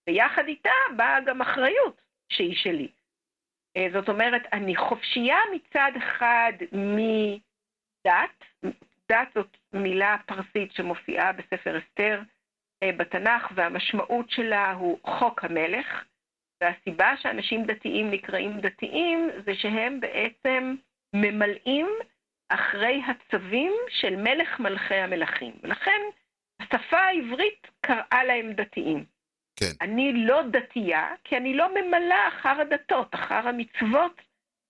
ויחד איתה באה גם אחריות שהיא שלי. זאת אומרת, אני חופשייה מצד אחד מדת, דת זאת מילה פרסית שמופיעה בספר אסתר בתנ"ך, והמשמעות שלה הוא חוק המלך, והסיבה שאנשים דתיים נקראים דתיים זה שהם בעצם ממלאים אחרי הצווים של מלך מלכי המלכים, ולכן השפה העברית קראה להם דתיים. כן. אני לא דתייה, כי אני לא ממלאה אחר הדתות, אחר המצוות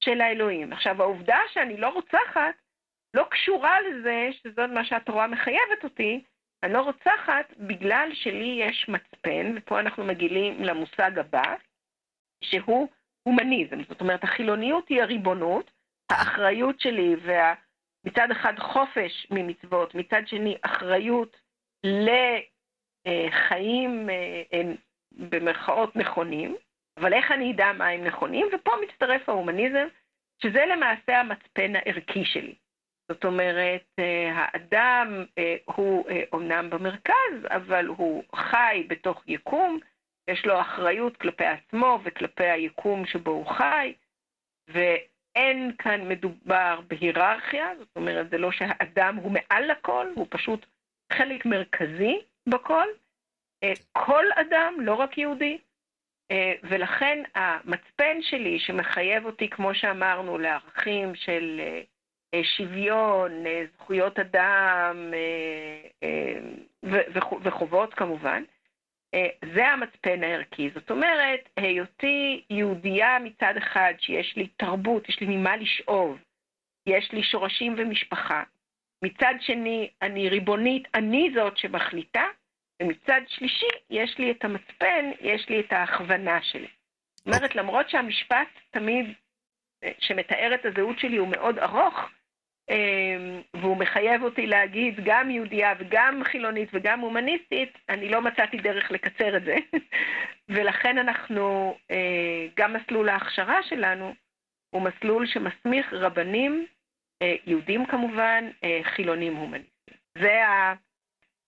של האלוהים. עכשיו, העובדה שאני לא רוצחת, לא קשורה לזה שזאת מה שהתורה מחייבת אותי, אני לא רוצחת בגלל שלי יש מצפן, ופה אנחנו מגיעים למושג הבא, שהוא הומניזם. זאת אומרת, החילוניות היא הריבונות, האחריות שלי, ומצד אחד חופש ממצוות, מצד שני אחריות ל... חיים הם במרכאות נכונים, אבל איך אני אדע מה הם נכונים? ופה מצטרף ההומניזם שזה למעשה המצפן הערכי שלי. זאת אומרת, האדם הוא אומנם במרכז, אבל הוא חי בתוך יקום, יש לו אחריות כלפי עצמו וכלפי היקום שבו הוא חי, ואין כאן מדובר בהיררכיה, זאת אומרת, זה לא שהאדם הוא מעל הכל, הוא פשוט חלק מרכזי בכל, כל אדם, לא רק יהודי, ולכן המצפן שלי שמחייב אותי, כמו שאמרנו, לערכים של שוויון, זכויות אדם וחובות כמובן, זה המצפן הערכי. זאת אומרת, היותי יהודייה מצד אחד, שיש לי תרבות, יש לי ממה לשאוב, יש לי שורשים ומשפחה. מצד שני, אני ריבונית, אני זאת שמחליטה, ומצד שלישי, יש לי את המצפן, יש לי את ההכוונה שלי. זאת אומרת, למרות שהמשפט תמיד שמתאר את הזהות שלי הוא מאוד ארוך, והוא מחייב אותי להגיד גם יהודייה וגם חילונית וגם הומניסטית, אני לא מצאתי דרך לקצר את זה. ולכן אנחנו, גם מסלול ההכשרה שלנו, הוא מסלול שמסמיך רבנים, יהודים כמובן, חילונים הומניסטים. זה ה...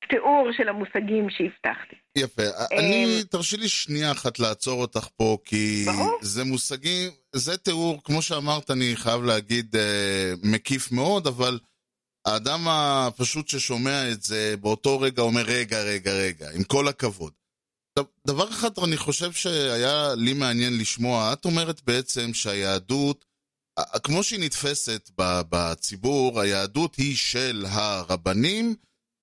תיאור של המושגים שהבטחתי. יפה. אני, תרשי לי שנייה אחת לעצור אותך פה, כי זה מושגים, זה תיאור, כמו שאמרת, אני חייב להגיד, מקיף מאוד, אבל האדם הפשוט ששומע את זה, באותו רגע אומר, רגע, רגע, רגע, עם כל הכבוד. דבר אחד, אני חושב שהיה לי מעניין לשמוע, את אומרת בעצם שהיהדות, כמו שהיא נתפסת בציבור, היהדות היא של הרבנים,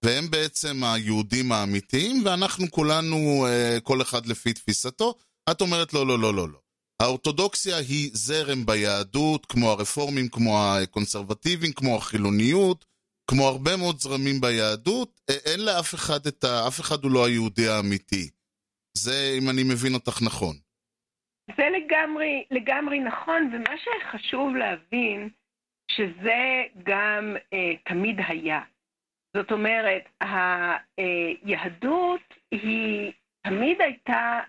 והם בעצם היהודים האמיתיים, ואנחנו כולנו, כל אחד לפי תפיסתו. את אומרת, לא, לא, לא, לא, לא. האורתודוקסיה היא זרם ביהדות, כמו הרפורמים, כמו הקונסרבטיבים, כמו החילוניות, כמו הרבה מאוד זרמים ביהדות. אין לאף אחד את ה... אף אחד הוא לא היהודי האמיתי. זה, אם אני מבין אותך נכון. זה לגמרי, לגמרי נכון, ומה שחשוב להבין, שזה גם אה, תמיד היה. זאת אומרת, היהדות היא תמיד הייתה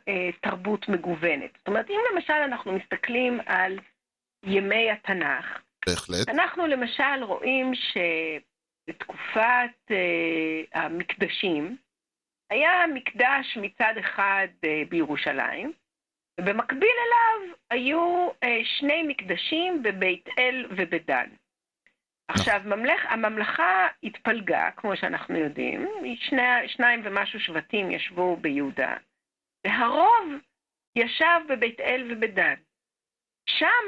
תרבות מגוונת. זאת אומרת, אם למשל אנחנו מסתכלים על ימי התנ"ך, בהחלט. אנחנו למשל רואים שבתקופת המקדשים, היה מקדש מצד אחד בירושלים, ובמקביל אליו היו שני מקדשים בבית אל ובדן. עכשיו, ממלך, הממלכה התפלגה, כמו שאנחנו יודעים, שני, שניים ומשהו שבטים ישבו ביהודה, והרוב ישב בבית אל ובדן. שם,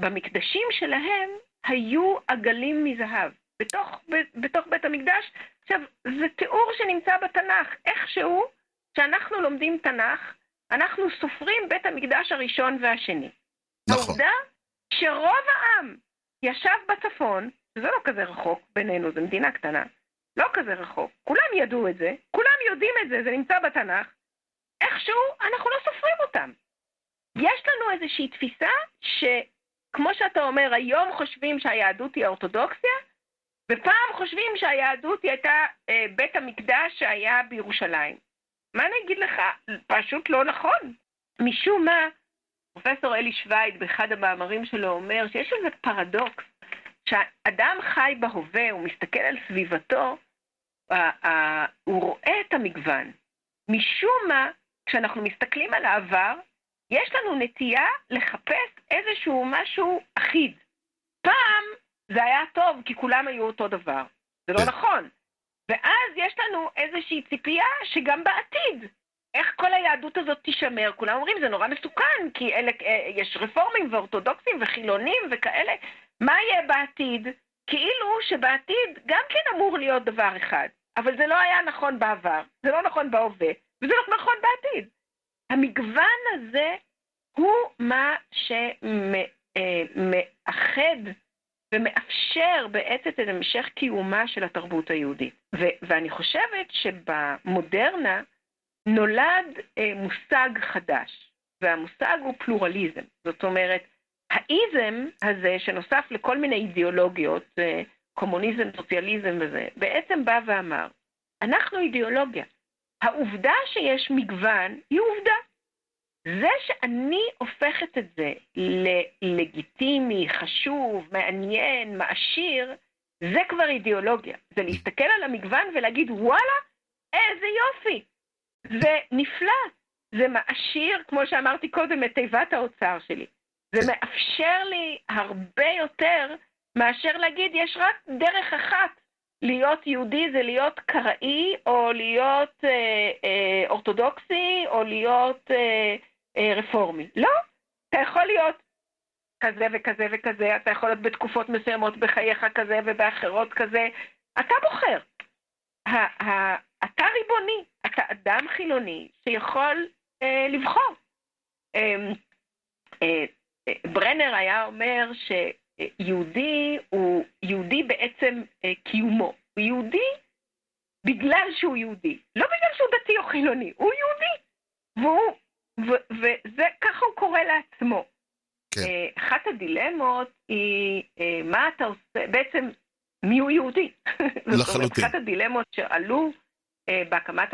במקדשים שלהם, היו עגלים מזהב, בתוך, בתוך בית המקדש. עכשיו, זה תיאור שנמצא בתנ"ך, איכשהו, שאנחנו לומדים תנ"ך, אנחנו סופרים בית המקדש הראשון והשני. נכון. העובדה שרוב העם, ישב בצפון, שזה לא כזה רחוק, בינינו, זו מדינה קטנה, לא כזה רחוק, כולם ידעו את זה, כולם יודעים את זה, זה נמצא בתנ"ך, איכשהו אנחנו לא סופרים אותם. יש לנו איזושהי תפיסה שכמו שאתה אומר, היום חושבים שהיהדות היא האורתודוקסיה, ופעם חושבים שהיהדות היא הייתה אה, בית המקדש שהיה בירושלים. מה אני אגיד לך? פשוט לא נכון. משום מה, פרופסור אלי שוויט באחד המאמרים שלו אומר שיש איזה פרדוקס שהאדם חי בהווה, הוא מסתכל על סביבתו, הוא רואה את המגוון. משום מה, כשאנחנו מסתכלים על העבר, יש לנו נטייה לחפש איזשהו משהו אחיד. פעם זה היה טוב כי כולם היו אותו דבר. זה לא נכון. ואז יש לנו איזושהי ציפייה שגם בעתיד, איך כל היהדות הזאת תישמר? כולם אומרים, זה נורא מסוכן, כי אלה, יש רפורמים ואורתודוקסים וחילונים וכאלה. מה יהיה בעתיד? כאילו שבעתיד גם כן אמור להיות דבר אחד, אבל זה לא היה נכון בעבר, זה לא נכון בהווה, וזה לא נכון בעתיד. המגוון הזה הוא מה שמאחד ומאפשר בעצם את המשך קיומה של התרבות היהודית. ו- ואני חושבת שבמודרנה, נולד אה, מושג חדש, והמושג הוא פלורליזם. זאת אומרת, האיזם הזה שנוסף לכל מיני אידיאולוגיות, אה, קומוניזם, סוציאליזם וזה, בעצם בא ואמר, אנחנו אידיאולוגיה. העובדה שיש מגוון היא עובדה. זה שאני הופכת את זה ללגיטימי, חשוב, מעניין, מעשיר, זה כבר אידיאולוגיה. זה להסתכל על המגוון ולהגיד, וואלה, איזה יופי. זה נפלא. זה מעשיר, כמו שאמרתי קודם, את תיבת האוצר שלי. זה מאפשר לי הרבה יותר מאשר להגיד, יש רק דרך אחת. להיות יהודי זה להיות קראי, או להיות אה, אה, אורתודוקסי, או להיות אה, אה, רפורמי. לא, אתה יכול להיות כזה וכזה וכזה, אתה יכול להיות בתקופות מסוימות בחייך כזה ובאחרות כזה, אתה בוחר. ה- ה- אתה ריבוני, אתה אדם חילוני שיכול אה, לבחור. אה, אה, אה, ברנר היה אומר ש... יהודי הוא יהודי בעצם קיומו. הוא יהודי בגלל שהוא יהודי. לא בגלל שהוא דתי או חילוני, הוא יהודי. והוא, ו, וזה, ככה הוא קורא לעצמו. כן. אחת הדילמות היא, מה אתה עושה, בעצם מי הוא יהודי? לחלוטין. אחת הדילמות שעלו בהקמת,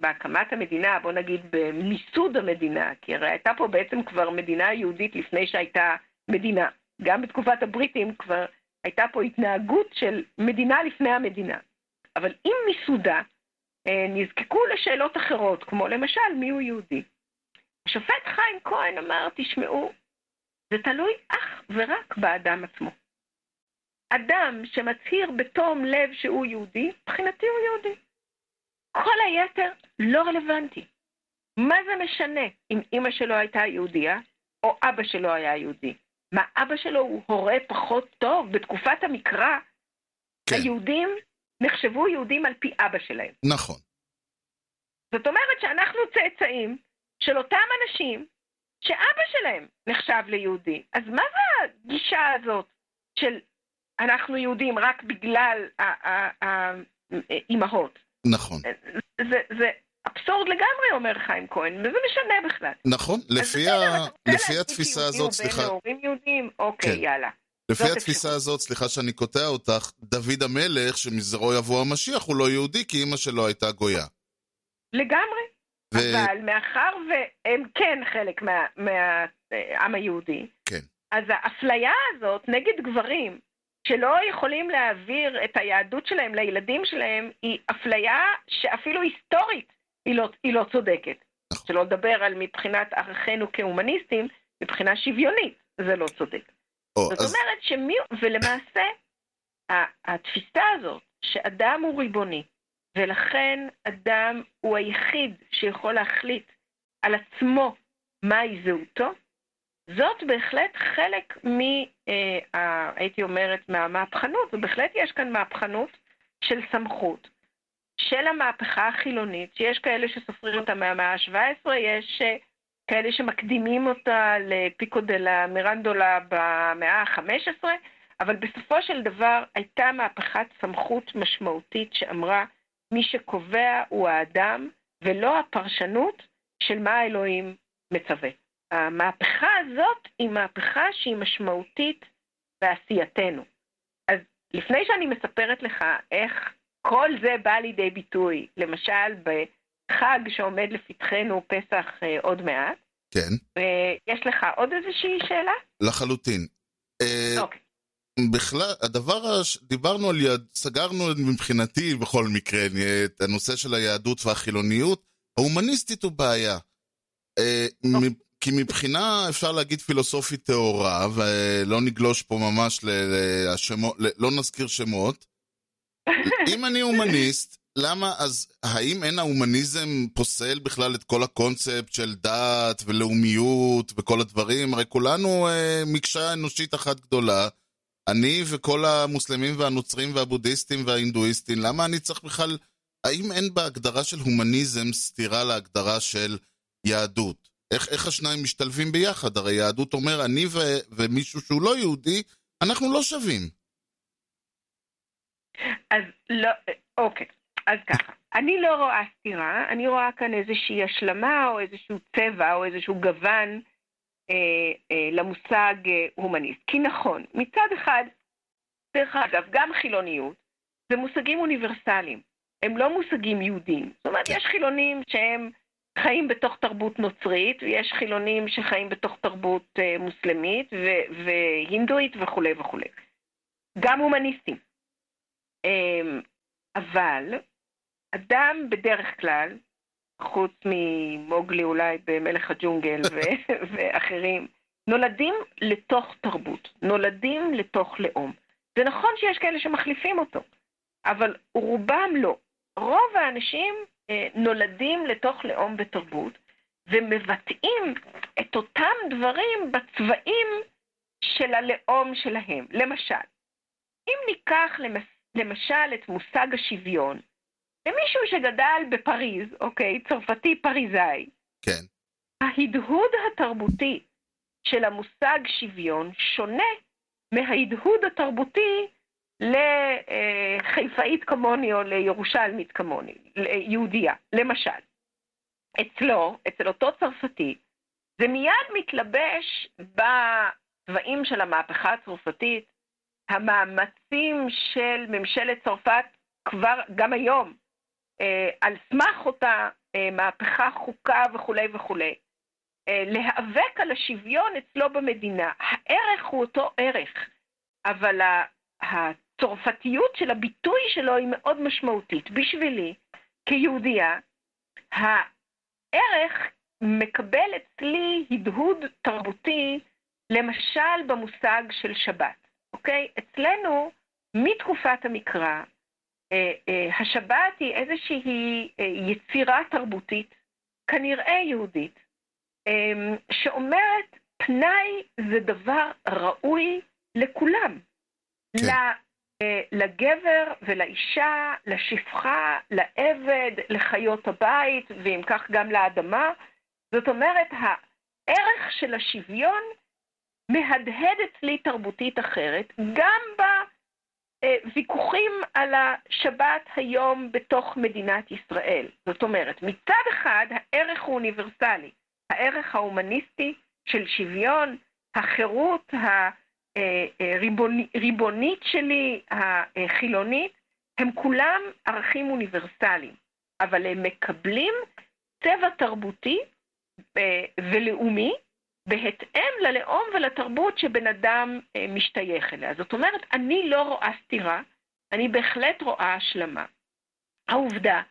בהקמת המדינה, בוא נגיד במיסוד המדינה, כי הרי הייתה פה בעצם כבר מדינה יהודית לפני שהייתה מדינה. גם בתקופת הבריטים כבר הייתה פה התנהגות של מדינה לפני המדינה. אבל עם מיסודה נזקקו לשאלות אחרות, כמו למשל, מי הוא יהודי? השופט חיים כהן אמר, תשמעו, זה תלוי אך ורק באדם עצמו. אדם שמצהיר בתום לב שהוא יהודי, מבחינתי הוא יהודי. כל היתר לא רלוונטי. מה זה משנה אם אמא שלו הייתה יהודייה, או אבא שלו היה יהודי? מה, אבא שלו הוא הורה פחות טוב? בתקופת המקרא, כן. היהודים נחשבו יהודים על פי אבא שלהם. נכון. זאת אומרת שאנחנו צאצאים של אותם אנשים שאבא שלהם נחשב ליהודי. אז מה זה הגישה הזאת של אנחנו יהודים רק בגלל האימהות? נכון. זה... זה אבסורד לגמרי, אומר חיים כהן, וזה משנה בכלל. נכון, לפי, ה... לפי התפיסה הזאת, סליחה... להורים יהודים, אוקיי, כן. יאללה. לפי התפיסה אפשר. הזאת, סליחה שאני קוטע אותך, דוד המלך, שמזרעו יבוא המשיח, הוא לא יהודי, כי אמא שלו הייתה גויה. לגמרי. ו... אבל מאחר והם כן חלק מה... מהעם היהודי, כן. אז האפליה הזאת נגד גברים, שלא יכולים להעביר את היהדות שלהם לילדים שלהם, היא אפליה שאפילו היסטורית, היא לא, היא לא צודקת. שלא לדבר על מבחינת ערכינו כהומניסטים, מבחינה שוויונית, זה לא צודק. Oh, זאת אז... אומרת שמי... ולמעשה, התפיסה הזאת, שאדם הוא ריבוני, ולכן אדם הוא היחיד שיכול להחליט על עצמו מהי זהותו, זאת בהחלט חלק מ... אה, הייתי אומרת, מהמהפכנות, ובהחלט יש כאן מהפכנות של סמכות. של המהפכה החילונית, שיש כאלה שסופרים אותה מהמאה ה-שבע עשרה, יש כאלה שמקדימים אותה לפיקודלה, מירנדולה במאה ה-חמש עשרה, אבל בסופו של דבר הייתה מהפכת סמכות משמעותית שאמרה, מי שקובע הוא האדם, ולא הפרשנות של מה האלוהים מצווה. המהפכה הזאת היא מהפכה שהיא משמעותית בעשייתנו. אז לפני שאני מספרת לך איך כל זה בא לידי ביטוי, למשל בחג שעומד לפתחנו, פסח אה, עוד מעט. כן. אה, יש לך עוד איזושהי שאלה? לחלוטין. אה, אוקיי. בכלל, הדבר, דיברנו על יהדות, סגרנו מבחינתי בכל מקרה, את הנושא של היהדות והחילוניות, ההומניסטית הוא בעיה. אה, אוקיי. כי מבחינה, אפשר להגיד פילוסופית תאורה, ולא נגלוש פה ממש, לשמות, לא נזכיר שמות, אם אני הומניסט, למה, אז האם אין ההומניזם פוסל בכלל את כל הקונספט של דת ולאומיות וכל הדברים? הרי כולנו אה, מקשה אנושית אחת גדולה, אני וכל המוסלמים והנוצרים והבודהיסטים וההינדואיסטים, למה אני צריך בכלל, האם אין בהגדרה של הומניזם סתירה להגדרה של יהדות? איך, איך השניים משתלבים ביחד? הרי יהדות אומר, אני ו, ומישהו שהוא לא יהודי, אנחנו לא שווים. אז לא, אוקיי, אז ככה, אני לא רואה סתירה, אני רואה כאן איזושהי השלמה או איזשהו צבע או איזשהו גוון אה, אה, למושג אה, הומניסט, כי נכון, מצד אחד, דרך אגב, גם חילוניות, זה מושגים אוניברסליים, הם לא מושגים יהודים, זאת אומרת, יש חילונים שהם חיים בתוך תרבות נוצרית, ויש חילונים שחיים בתוך תרבות מוסלמית והינדואית וכו' וכו'. גם הומניסטים. אבל אדם בדרך כלל, חוץ ממוגלי אולי במלך הג'ונגל ואחרים, נולדים לתוך תרבות, נולדים לתוך לאום. זה נכון שיש כאלה שמחליפים אותו, אבל רובם לא. רוב האנשים נולדים לתוך לאום ותרבות, ומבטאים את אותם דברים בצבעים של הלאום שלהם. למשל, אם ניקח למשל את מושג השוויון, למישהו שגדל בפריז, אוקיי, צרפתי פריזאי, כן. ההדהוד התרבותי של המושג שוויון שונה מההדהוד התרבותי לחיפאית כמוני או לירושלמית כמוני, ליהודיה, למשל. אצלו, אצל אותו צרפתי, זה מיד מתלבש בצבעים של המהפכה הצרפתית, המאמצים של ממשלת צרפת כבר גם היום, על סמך אותה מהפכה חוקה וכו' וכו'. להיאבק על השוויון אצלו במדינה. הערך הוא אותו ערך, אבל הצרפתיות של הביטוי שלו היא מאוד משמעותית. בשבילי, כיהודייה, הערך מקבל אצלי הדהוד תרבותי, למשל במושג של שבת. אוקיי? אצלנו, מתקופת המקרא, השבת היא איזושהי יצירה תרבותית, כנראה יהודית, שאומרת פנאי זה דבר ראוי לכולם, כן. לגבר ולאישה, לשפחה, לעבד, לחיות הבית, ואם כך גם לאדמה. זאת אומרת, הערך של השוויון מהדהד אצלי תרבותית אחרת, גם בוויכוחים על השבת היום בתוך מדינת ישראל. זאת אומרת, מצד אחד הערך הוא אוניברסלי, הערך ההומניסטי של שוויון, החירות הריבונית שלי, החילונית, הם כולם ערכים אוניברסליים, אבל הם מקבלים צבע תרבותי ולאומי, בהתאם ללאום ולתרבות שבן אדם משתייך אליה. זאת אומרת, אני לא רואה סתירה, אני בהחלט רואה השלמה. העובדה,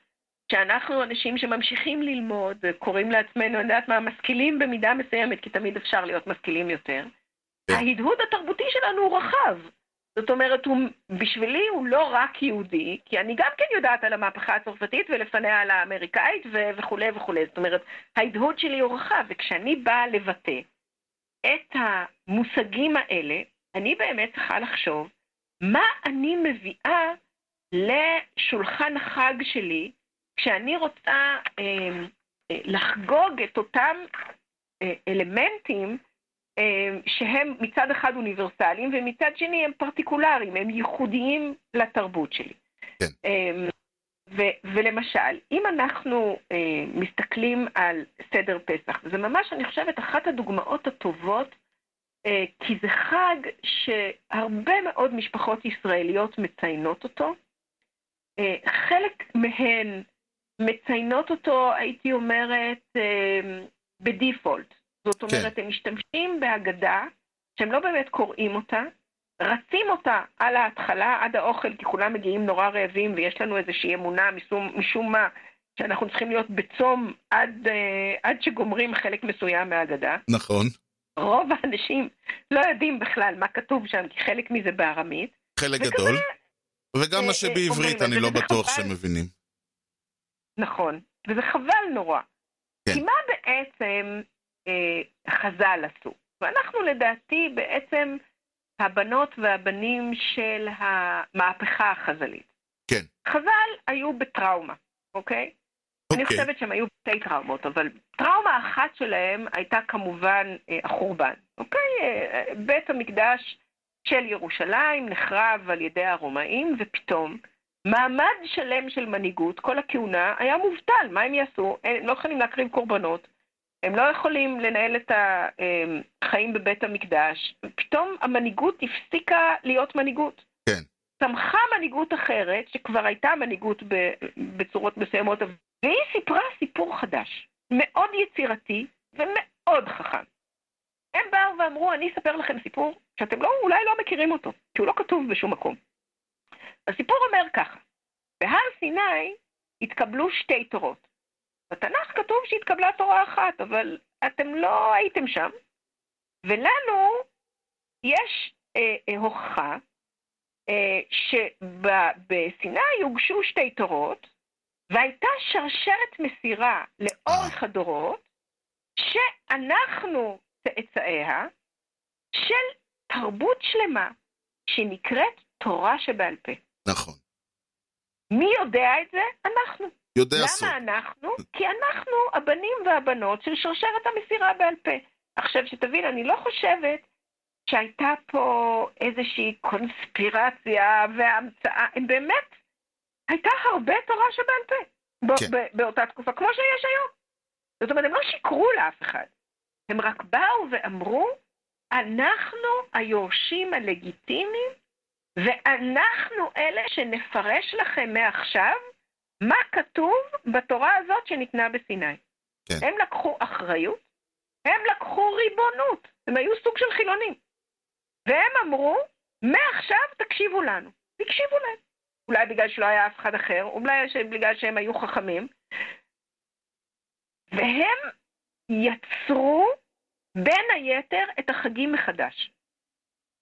שאנחנו אנשים שממשיכים ללמוד, קוראים לעצמנו, אני יודעת מה, משכילים במידה מסוימת, כי תמיד אפשר להיות משכילים יותר. ההדהוד התרבותי שלנו הוא רחב. זאת אומרת, הוא, בשבילי הוא לא רק יהודי, כי אני גם כן יודעת על המהפכה הצרפתית ולפניה על האמריקאית וכו' וכו'. זאת אומרת, ההדהוד שלי הוא רחב, וכשאני באה לבטא את המושגים האלה, אני באמת צריכה לחשוב מה אני מביאה לשולחן החג שלי, כשאני רוצה אה, לחגוג את אותם אה, אלמנטים אה, שהם מצד אחד אוניברסליים ומצד שני הם פרטיקולריים, הם ייחודיים לתרבות שלי. כן. אה, ו- ולמשל, אם אנחנו אה, מסתכלים על סדר פסח, זה ממש אני חושבת אחת הדוגמאות הטובות, אה, כי זה חג שהרבה מאוד משפחות ישראליות מציינות אותו, אה, חלק מהן מציינות אותו, הייתי אומרת, בדיפולט. זאת אומרת, הם משתמשים בהגדה, שהם לא באמת קוראים אותה, רצים אותה על ההתחלה, עד האוכל, כי כולם מגיעים נורא רעבים, ויש לנו איזושהי אמונה משום מה, שאנחנו צריכים להיות בצום עד, עד שגומרים חלק מסוים מההגדה. נכון. רוב האנשים לא יודעים בכלל מה כתוב שם, כי חלק מזה בארמית. חלק גדול. וגם מה שבעברית, אני לא בטוח שמבינים. נכון, וזה חבל נורא. כן. כי מה בעצם אה, חז"ל עשו? ואנחנו לדעתי בעצם הבנות והבנים של המהפכה החז"לית. כן. חז"ל היו בטראומה, אוקיי? אוקיי. אני חושבת שהם היו בשתי טראומות, אבל טראומה אחת שלהם הייתה כמובן אה, החורבן, אוקיי? אה, בית המקדש של ירושלים נחרב על ידי הרומאים, ופתאום מעמד שלם של מנהיגות, כל הכהונה, היה מובטל. מה הם יעשו? הם לא יכולים להקריב קורבנות, הם לא יכולים לנהל את החיים בבית המקדש. פתאום המנהיגות הפסיקה להיות מנהיגות. כן. צמחה מנהיגות אחרת, שכבר הייתה מנהיגות בצורות מסוימות, והיא סיפרה סיפור חדש. מאוד יצירתי ומאוד חכם. הם באו ואמרו, אני אספר לכם סיפור שאתם לא, אולי לא מכירים אותו, כי הוא לא כתוב בשום מקום. הסיפור אומר ככה, בהר סיני התקבלו שתי תורות. בתנ"ך כתוב שהתקבלה תורה אחת, אבל אתם לא הייתם שם. ולנו יש אה, אה, הוכחה אה, שבסיני הוגשו שתי תורות, והייתה שרשרת מסירה לאורך הדורות, שאנחנו צאצאיה של תרבות שלמה שנקראת תורה שבעל פה. נכון. מי יודע את זה? אנחנו. יודע למה סוף. אנחנו? כי אנחנו הבנים והבנות של שרשרת המסירה בעל פה. עכשיו שתבין, אני לא חושבת שהייתה פה איזושהי קונספירציה והמצאה, הם באמת, הייתה הרבה תורה שבעל פה ב- כן. ב- באותה תקופה, כמו שיש היום. זאת אומרת, הם לא שיקרו לאף אחד. הם רק באו ואמרו, אנחנו היורשים הלגיטימיים, ואנחנו אלה שנפרש לכם מעכשיו, מה כתוב בתורה הזאת שניתנה בסיני. כן. הם לקחו אחריות, הם לקחו ריבונות, הם היו סוג של חילונים. והם אמרו, מעכשיו תקשיבו לנו, תקשיבו להם. אולי בגלל שלא היה אף אחד אחר, אולי בגלל שהם היו חכמים. והם יצרו בין היתר את החגים מחדש.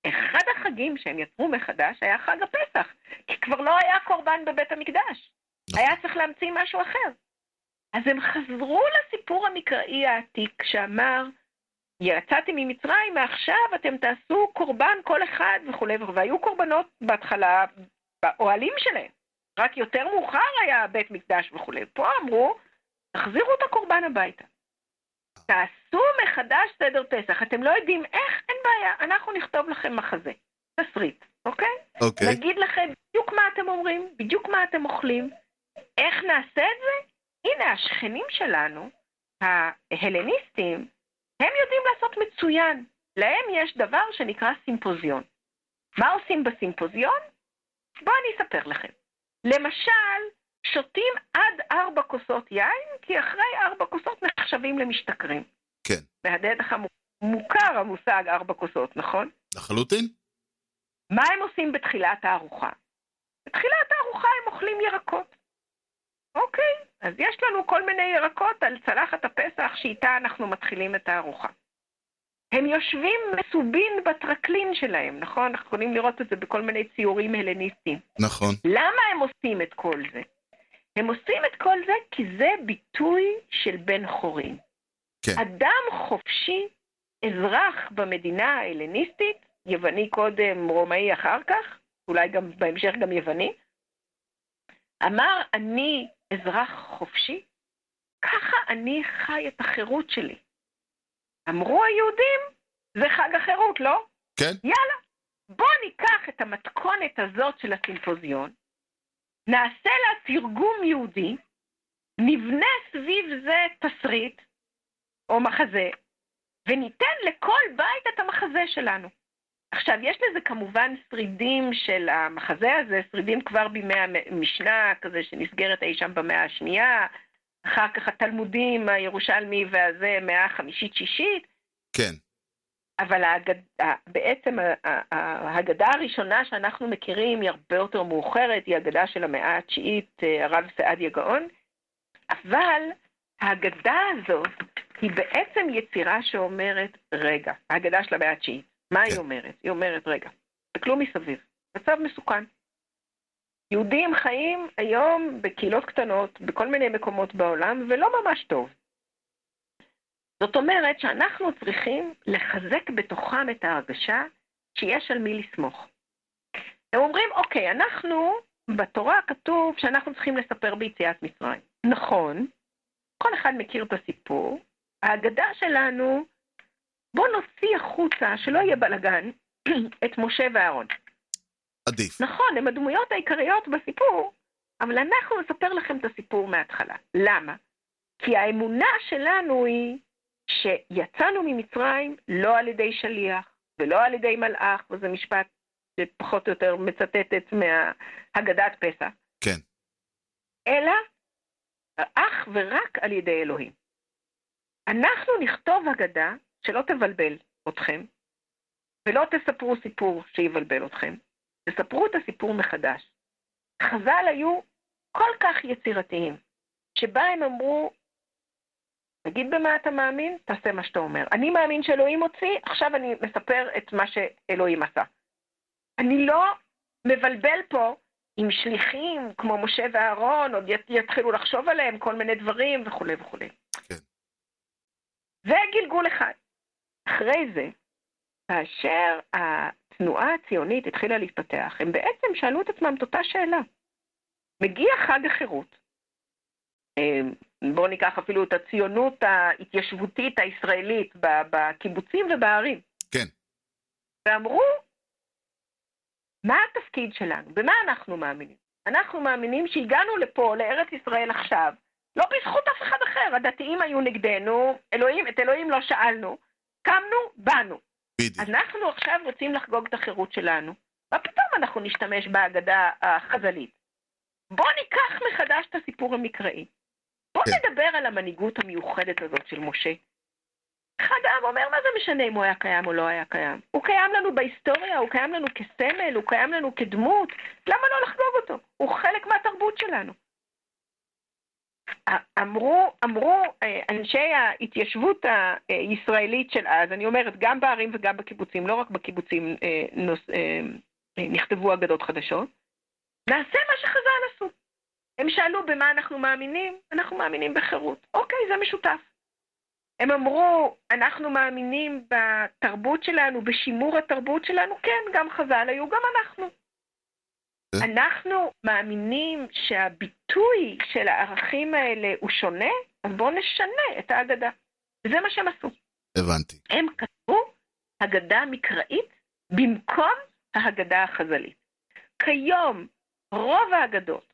אחד החגים שהם יצרו מחדש היה חג הפסח, כי כבר לא היה קורבן בבית המקדש. היה צריך להמציא משהו אחר. אז הם חזרו לסיפור המקראי העתיק שאמר, יצאתי ממצרים, מעכשיו אתם תעשו קורבן כל אחד וכו'. והיו קורבנות בהתחלה באוהלים שלהם. רק יותר מאוחר היה בית מקדש וכו'. פה אמרו, תחזירו את הקורבן הביתה. תעשו מחדש סדר פסח. אתם לא יודעים איך, אין בעיה. אנחנו נכתוב לכם מחזה. תסריט, אוקיי? אוקיי. נגיד לכם בדיוק מה אתם אומרים, בדיוק מה אתם אוכלים. איך נעשה את זה? הנה, השכנים שלנו, ההלניסטים, הם יודעים לעשות מצוין. להם יש דבר שנקרא סימפוזיון. מה עושים בסימפוזיון? בואו אני אספר לכם. למשל, שותים עד ארבע כוסות יין, כי אחרי ארבע כוסות נחשבים למשתכרים. כן. בהדעת לך מוכר המושג ארבע כוסות, נכון? לחלוטין. מה הם עושים בתחילת הארוחה? בתחילת הארוחה הם אוכלים ירקות. אוקיי, אז יש לנו כל מיני ירקות על צלחת הפסח שאיתה אנחנו מתחילים את הארוחה. הם יושבים מסובין בטרקלין שלהם, נכון? אנחנו יכולים לראות את זה בכל מיני ציורים הלניסטיים. נכון. למה הם עושים את כל זה? הם עושים את כל זה כי זה ביטוי של בן חורין. כן. אדם חופשי, אזרח במדינה ההלניסטית, יווני קודם, רומאי אחר כך, אולי גם בהמשך גם יווני, אמר אני אזרח חופשי, ככה אני חי את החירות שלי. אמרו היהודים, זה חג החירות, לא? כן. יאללה, בוא ניקח את המתכונת הזאת של הסימפוזיון, נעשה לה תרגום יהודי, נבנה סביב זה תסריט או מחזה, וניתן לכל בית את המחזה שלנו. עכשיו, יש לזה כמובן שרידים של המחזה הזה, שרידים כבר בימי המשנה, כזה שנסגרת אי שם במאה השנייה, אחר כך התלמודים, הירושלמי והזה, מאה חמישית, שישית. כן. אבל ההגד... בעצם ההגדה הראשונה שאנחנו מכירים היא הרבה יותר מאוחרת, היא הגדה של המאה התשיעית, הרב סעדיה גאון, אבל ההגדה הזאת היא בעצם יצירה שאומרת, רגע, ההגדה של המאה התשיעית, מה כן. היא אומרת? היא אומרת, רגע, תקלו מסביב, מצב מסוכן. יהודים חיים היום בקהילות קטנות, בכל מיני מקומות בעולם, ולא ממש טוב. זאת אומרת שאנחנו צריכים לחזק בתוכם את ההרגשה שיש על מי לסמוך. הם אומרים, אוקיי, אנחנו, בתורה כתוב שאנחנו צריכים לספר ביציאת מצרים. נכון, כל אחד מכיר את הסיפור. ההגדה שלנו, בוא נוציא החוצה, שלא יהיה בלגן, את משה ואהרון. עדיף. נכון, הם הדמויות העיקריות בסיפור, אבל אנחנו נספר לכם את הסיפור מההתחלה. למה? כי האמונה שלנו היא שיצאנו ממצרים לא על ידי שליח, ולא על ידי מלאך, וזה משפט שפחות או יותר מצטטת מההגדת פסח. כן. אלא אך ורק על ידי אלוהים. אנחנו נכתוב אגדה שלא תבלבל אתכם, ולא תספרו סיפור שיבלבל אתכם, תספרו את הסיפור מחדש. חז"ל היו כל כך יצירתיים, שבה הם אמרו, נגיד במה אתה מאמין, תעשה מה שאתה אומר. אני מאמין שאלוהים הוציא, עכשיו אני מספר את מה שאלוהים עשה. אני לא מבלבל פה עם שליחים כמו משה ואהרון, עוד יתחילו לחשוב עליהם כל מיני דברים וכו' וכו'. כן. זה גלגול אחד. אחרי זה, כאשר התנועה הציונית התחילה להתפתח, הם בעצם שאלו את עצמם את אותה שאלה. מגיע חג החירות. בואו ניקח אפילו את הציונות ההתיישבותית הישראלית בקיבוצים ובערים. כן. ואמרו, מה התפקיד שלנו? במה אנחנו מאמינים? אנחנו מאמינים שהגענו לפה, לארץ ישראל עכשיו, לא בזכות אף אחד אחר. הדתיים היו נגדנו, אלוהים, את אלוהים לא שאלנו, קמנו, באנו. בדיוק. אנחנו עכשיו רוצים לחגוג את החירות שלנו. ופתאום אנחנו נשתמש בהגדה החז"לית. בוא ניקח מחדש את הסיפור המקראי. בוא כן. נדבר על המנהיגות המיוחדת הזאת של משה. אחד העם אומר, מה זה משנה אם הוא היה קיים או לא היה קיים? הוא קיים לנו בהיסטוריה, הוא קיים לנו כסמל, הוא קיים לנו כדמות. למה לא לחגוג אותו? הוא חלק מהתרבות שלנו. אמרו, אמרו אנשי ההתיישבות הישראלית של אז, אני אומרת, גם בערים וגם בקיבוצים, לא רק בקיבוצים נוס, נכתבו אגדות חדשות, נעשה מה שחז"ל עשו. הם שאלו במה אנחנו מאמינים, אנחנו מאמינים בחירות. אוקיי, זה משותף. הם אמרו, אנחנו מאמינים בתרבות שלנו, בשימור התרבות שלנו, כן, גם חז"ל היו, גם אנחנו. אנחנו מאמינים שהביטוי של הערכים האלה הוא שונה, אז בואו נשנה את האגדה. וזה מה שהם עשו. הבנתי. הם כתבו הגדה מקראית במקום ההגדה החז"לית. כיום רוב האגדות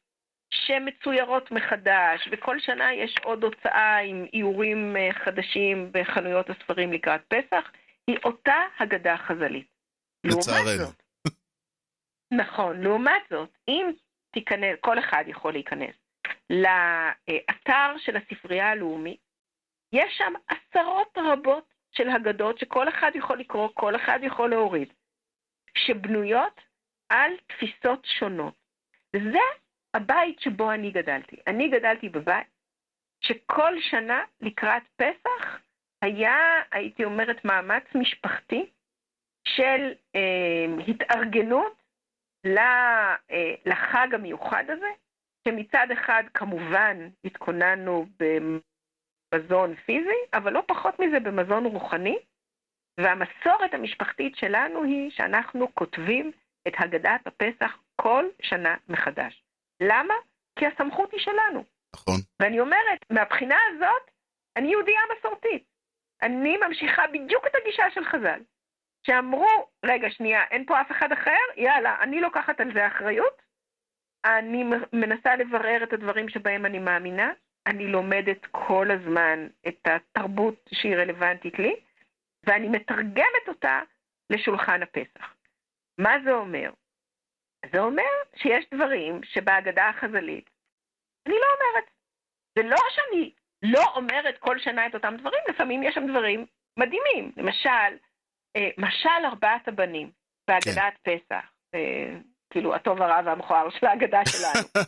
שמצוירות מחדש, וכל שנה יש עוד הוצאה עם איורים חדשים בחנויות הספרים לקראת פסח, היא אותה הגדה החז"לית. לצערנו. נכון, לעומת זאת, אם תיכנס, כל אחד יכול להיכנס לאתר של הספרייה הלאומית, יש שם עשרות רבות של הגדות שכל אחד יכול לקרוא, כל אחד יכול להוריד, שבנויות על תפיסות שונות. זה הבית שבו אני גדלתי. אני גדלתי בבית שכל שנה לקראת פסח היה, הייתי אומרת, מאמץ משפחתי של אה, התארגנות לחג המיוחד הזה, שמצד אחד כמובן התכוננו במזון פיזי, אבל לא פחות מזה במזון רוחני, והמסורת המשפחתית שלנו היא שאנחנו כותבים את הגדת הפסח כל שנה מחדש. למה? כי הסמכות היא שלנו. נכון. ואני אומרת, מהבחינה הזאת, אני יהודייה מסורתית. אני ממשיכה בדיוק את הגישה של חז"ל. שאמרו, רגע שנייה, אין פה אף אחד אחר, יאללה, אני לוקחת על זה אחריות, אני מנסה לברר את הדברים שבהם אני מאמינה, אני לומדת כל הזמן את התרבות שהיא רלוונטית לי, ואני מתרגמת אותה לשולחן הפסח. מה זה אומר? זה אומר שיש דברים שבהגדה החז"לית, אני לא אומרת, זה לא שאני לא אומרת כל שנה את אותם דברים, לפעמים יש שם דברים מדהימים, למשל, משל ארבעת הבנים בהגדת כן. פסח, כאילו הטוב הרע והמכוער של ההגדה שלנו,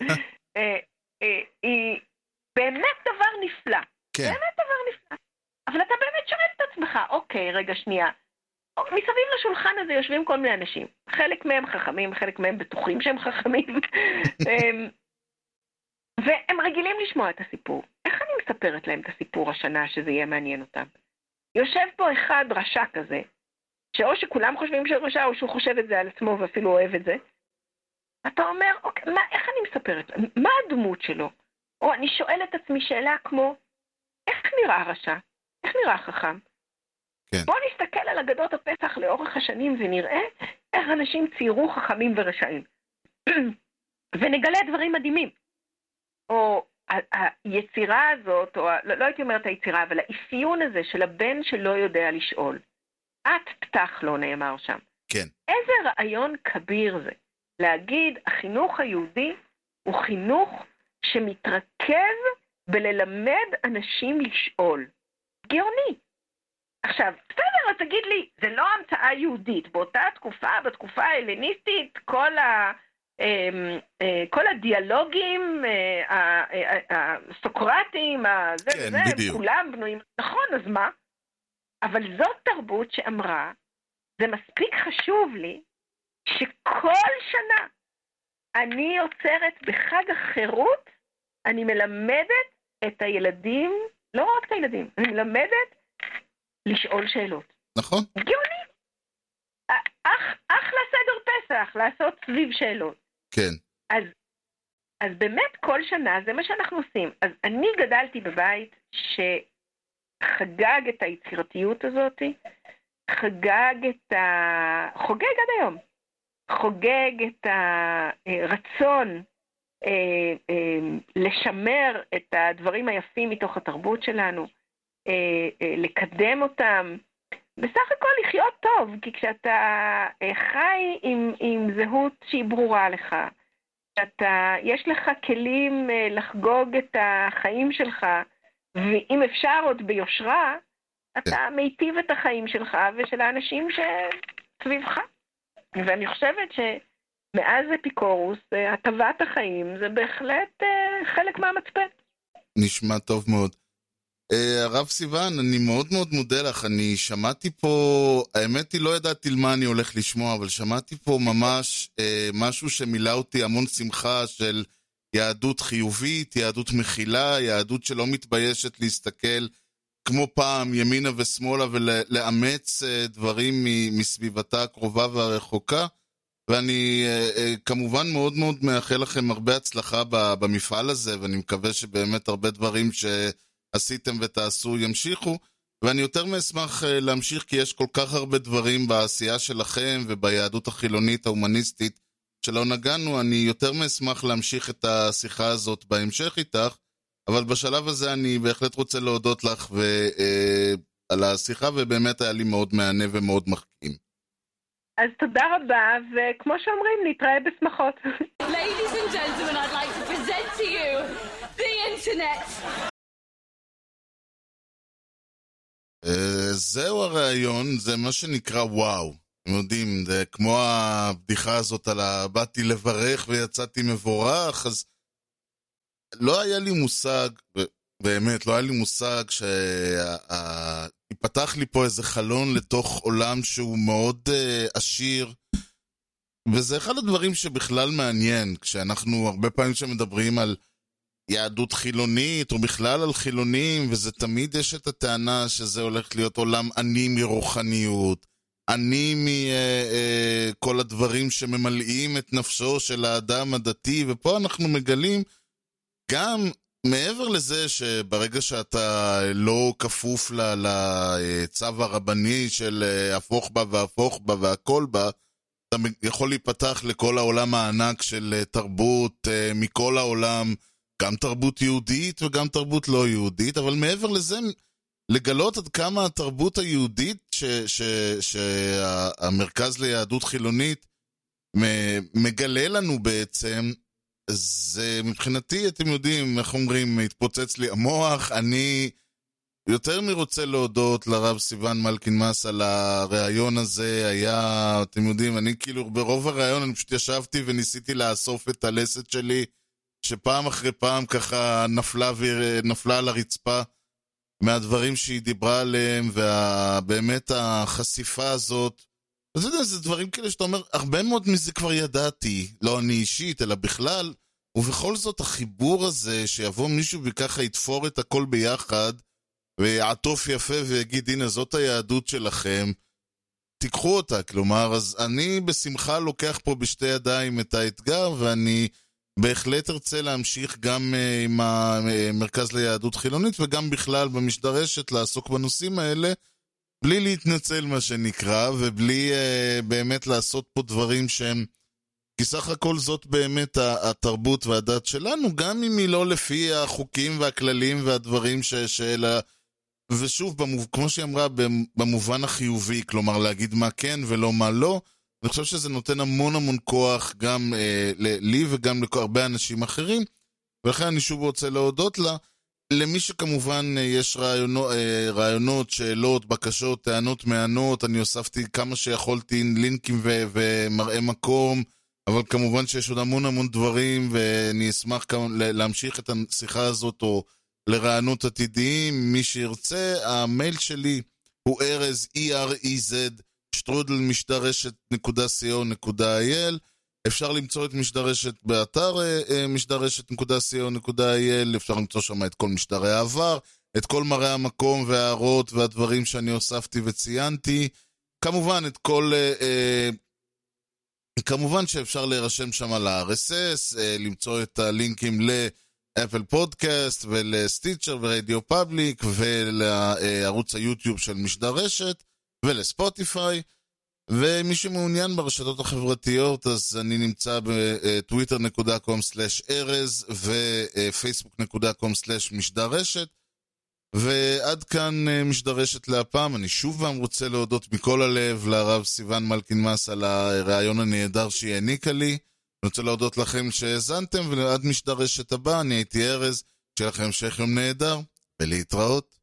היא באמת דבר נפלא, כן. באמת דבר נפלא, אבל אתה באמת שואל את עצמך, אוקיי, רגע שנייה, מסביב לשולחן הזה יושבים כל מיני אנשים, חלק מהם חכמים, חלק מהם בטוחים שהם חכמים, והם רגילים לשמוע את הסיפור, איך אני מספרת להם את הסיפור השנה שזה יהיה מעניין אותם? יושב פה אחד רשע כזה, שאו שכולם חושבים שהוא רשע, או שהוא חושב את זה על עצמו ואפילו אוהב את זה, אתה אומר, אוקיי, מה, איך אני מספרת? מה הדמות שלו? או אני שואל את עצמי שאלה כמו, איך נראה רשע? איך נראה חכם? כן. בוא נסתכל על אגדות הפסח לאורך השנים ונראה איך אנשים ציירו חכמים ורשעים. ונגלה דברים מדהימים. או היצירה הזאת, או לא, לא הייתי אומרת היצירה, אבל האפיון הזה של הבן שלא יודע לשאול. את פתח לא נאמר שם. כן. איזה רעיון כביר זה. להגיד, החינוך היהודי הוא חינוך שמתרכז בללמד אנשים לשאול. גאוני. עכשיו, בסדר, אז תגיד לי, זה לא המצאה יהודית. באותה תקופה, בתקופה ההלניסטית, כל ה... כל הדיאלוגים הסוקרטיים, זה, זה, כולם בנויים. נכון, אז מה? אבל זאת תרבות שאמרה, זה מספיק חשוב לי, שכל שנה אני יוצרת בחג החירות, אני מלמדת את הילדים, לא רק את הילדים, אני מלמדת לשאול שאלות. נכון. גאוני. אח, אחלה סדר פסח, לעשות סביב שאלות. כן. אז, אז באמת כל שנה זה מה שאנחנו עושים. אז אני גדלתי בבית שחגג את היצירתיות הזאת, חגג את ה... חוגג עד היום. חוגג את הרצון אה, אה, לשמר את הדברים היפים מתוך התרבות שלנו, אה, אה, לקדם אותם, בסך הכל לחיות טוב, כי כשאתה חי עם, עם זהות שהיא ברורה לך, כשאתה, יש לך כלים לחגוג את החיים שלך, ואם אפשר עוד ביושרה, אתה מיטיב את החיים שלך ושל האנשים שסביבך. ואני חושבת שמאז אפיקורוס, הטבת החיים זה בהחלט חלק מהמצפן. נשמע טוב מאוד. הרב סיוון, אני מאוד מאוד מודה לך. אני שמעתי פה, האמת היא לא ידעתי למה אני הולך לשמוע, אבל שמעתי פה ממש אה, משהו שמילא אותי המון שמחה, של יהדות חיובית, יהדות מכילה, יהדות שלא מתביישת להסתכל כמו פעם ימינה ושמאלה ולאמץ אה, דברים מסביבתה הקרובה והרחוקה, ואני אה, אה, כמובן מאוד מאוד מאחל לכם הרבה הצלחה במפעל הזה, ואני מקווה שבאמת הרבה דברים ש... עשיתם ותעשו ימשיכו, ואני יותר מאשמח להמשיך, כי יש כל כך הרבה דברים בעשייה שלכם וביהדות החילונית ההומניסטית שלא נגענו. אני יותר מאשמח להמשיך את השיחה הזאת בהמשך איתך, אבל בשלב הזה אני בהחלט רוצה להודות לך ו... על השיחה, ובאמת היה לי מאוד מענה ומאוד מחכים. אז תודה רבה, וכמו שאומרים, נתראה בשמחות. Ladies and gentlemen, I'd like to present to you the internet. Uh, זהו הרעיון, זה מה שנקרא וואו. אתם יודעים, זה כמו הבדיחה הזאת על הבאתי לברך ויצאתי מבורך, אז לא היה לי מושג, באמת, לא היה לי מושג שיפתח לי פה איזה חלון לתוך עולם שהוא מאוד uh, עשיר, וזה אחד הדברים שבכלל מעניין, כשאנחנו הרבה פעמים שמדברים על יהדות חילונית, או בכלל על חילונים, וזה תמיד יש את הטענה שזה הולך להיות עולם עני מרוחניות, עני מכל הדברים שממלאים את נפשו של האדם הדתי, ופה אנחנו מגלים גם מעבר לזה שברגע שאתה לא כפוף לצו הרבני של הפוך בה והפוך בה והכל בה, אתה יכול להיפתח לכל העולם הענק של תרבות מכל העולם, גם תרבות יהודית וגם תרבות לא יהודית, אבל מעבר לזה, לגלות עד כמה התרבות היהודית, שהמרכז ליהדות חילונית מגלה לנו בעצם, זה מבחינתי, אתם יודעים, איך אומרים, התפוצץ לי המוח. אני יותר מרוצה להודות לרב סיוון מלקין-מס על הרעיון הזה. היה, אתם יודעים, אני כאילו ברוב הרעיון, אני פשוט ישבתי וניסיתי לאסוף את הלסת שלי, שפעם אחרי פעם ככה נפלה, נפלה על הרצפה מהדברים שהיא דיברה עליהם, ובאמת החשיפה הזאת, אז יודע, זה דברים כאלה שאתה אומר, הרבה מאוד מזה כבר ידעתי, לא אני אישית, אלא בכלל, ובכל זאת החיבור הזה, שיבוא מישהו וככה יתפור את הכל ביחד, ויעטוף יפה ויגיד, הנה זאת היהדות שלכם, תיקחו אותה, כלומר, אז אני בשמחה לוקח פה בשתי ידיים את האתגר, ואני... בהחלט ארצה להמשיך גם uh, עם המרכז ליהדות חילונית, וגם בכלל במשדרשת לעסוק בנושאים האלה, בלי להתנצל מה שנקרא, ובלי uh, באמת לעשות פה דברים שהם, כי סך הכל זאת באמת התרבות והדת שלנו, גם אם היא לא לפי החוקים והכללים והדברים ש... שאלה... ושוב, במו... כמו שהיא אמרה, במובן החיובי, כלומר להגיד מה כן ולא מה לא, אני חושב שזה נותן המון המון כוח גם אה, לי וגם להרבה אנשים אחרים, ולכן אני שוב רוצה להודות לה, למי שכמובן יש רעיונות, רעיונות, שאלות, בקשות, טענות, מענות, אני הוספתי כמה שיכולתי לינקים ו- ומראה מקום, אבל כמובן שיש עוד המון המון דברים, ואני אשמח להמשיך את השיחה הזאת או לרעיונות עתידיים. מי שירצה, המייל שלי הוא ארז, E-R-E-Z, שטרודל משדרשת נקודה סי או נקודה איי אל. אפשר למצוא את משדרשת באתר משדרשת נקודה סי או נקודה איי אל, אפשר למצוא שם את כל משדרי העבר, את כל מראה המקום וההערות והדברים שאני הוספתי וציינתי, כמובן את כל, כמובן שאפשר להירשם שם על ה-אר אס אס, למצוא את הלינקים לאפל פודקאסט ולסטיצ'ר ורדיו פאבליק ולערוץ היוטיוב של משדרשת ולספוטיפיי. ומי שמעוניין ברשתות החברתיות, אז אני נמצא בטוויטר דוט קום סלאש ארז ופייסבוק דוט קום סלאש משדרשת. ועד כאן משדרשת להפעם. אני שוב פעם רוצה להודות מכל הלב לרב סיון מלקין מס על הרעיון הנהדר שהיא העניקה לי. אני רוצה להודות לכם שהאזנתם, ועד משדרשת הבאה אני הייתי ארז, שיהיה לכם המשך יום נהדר ולהתראות.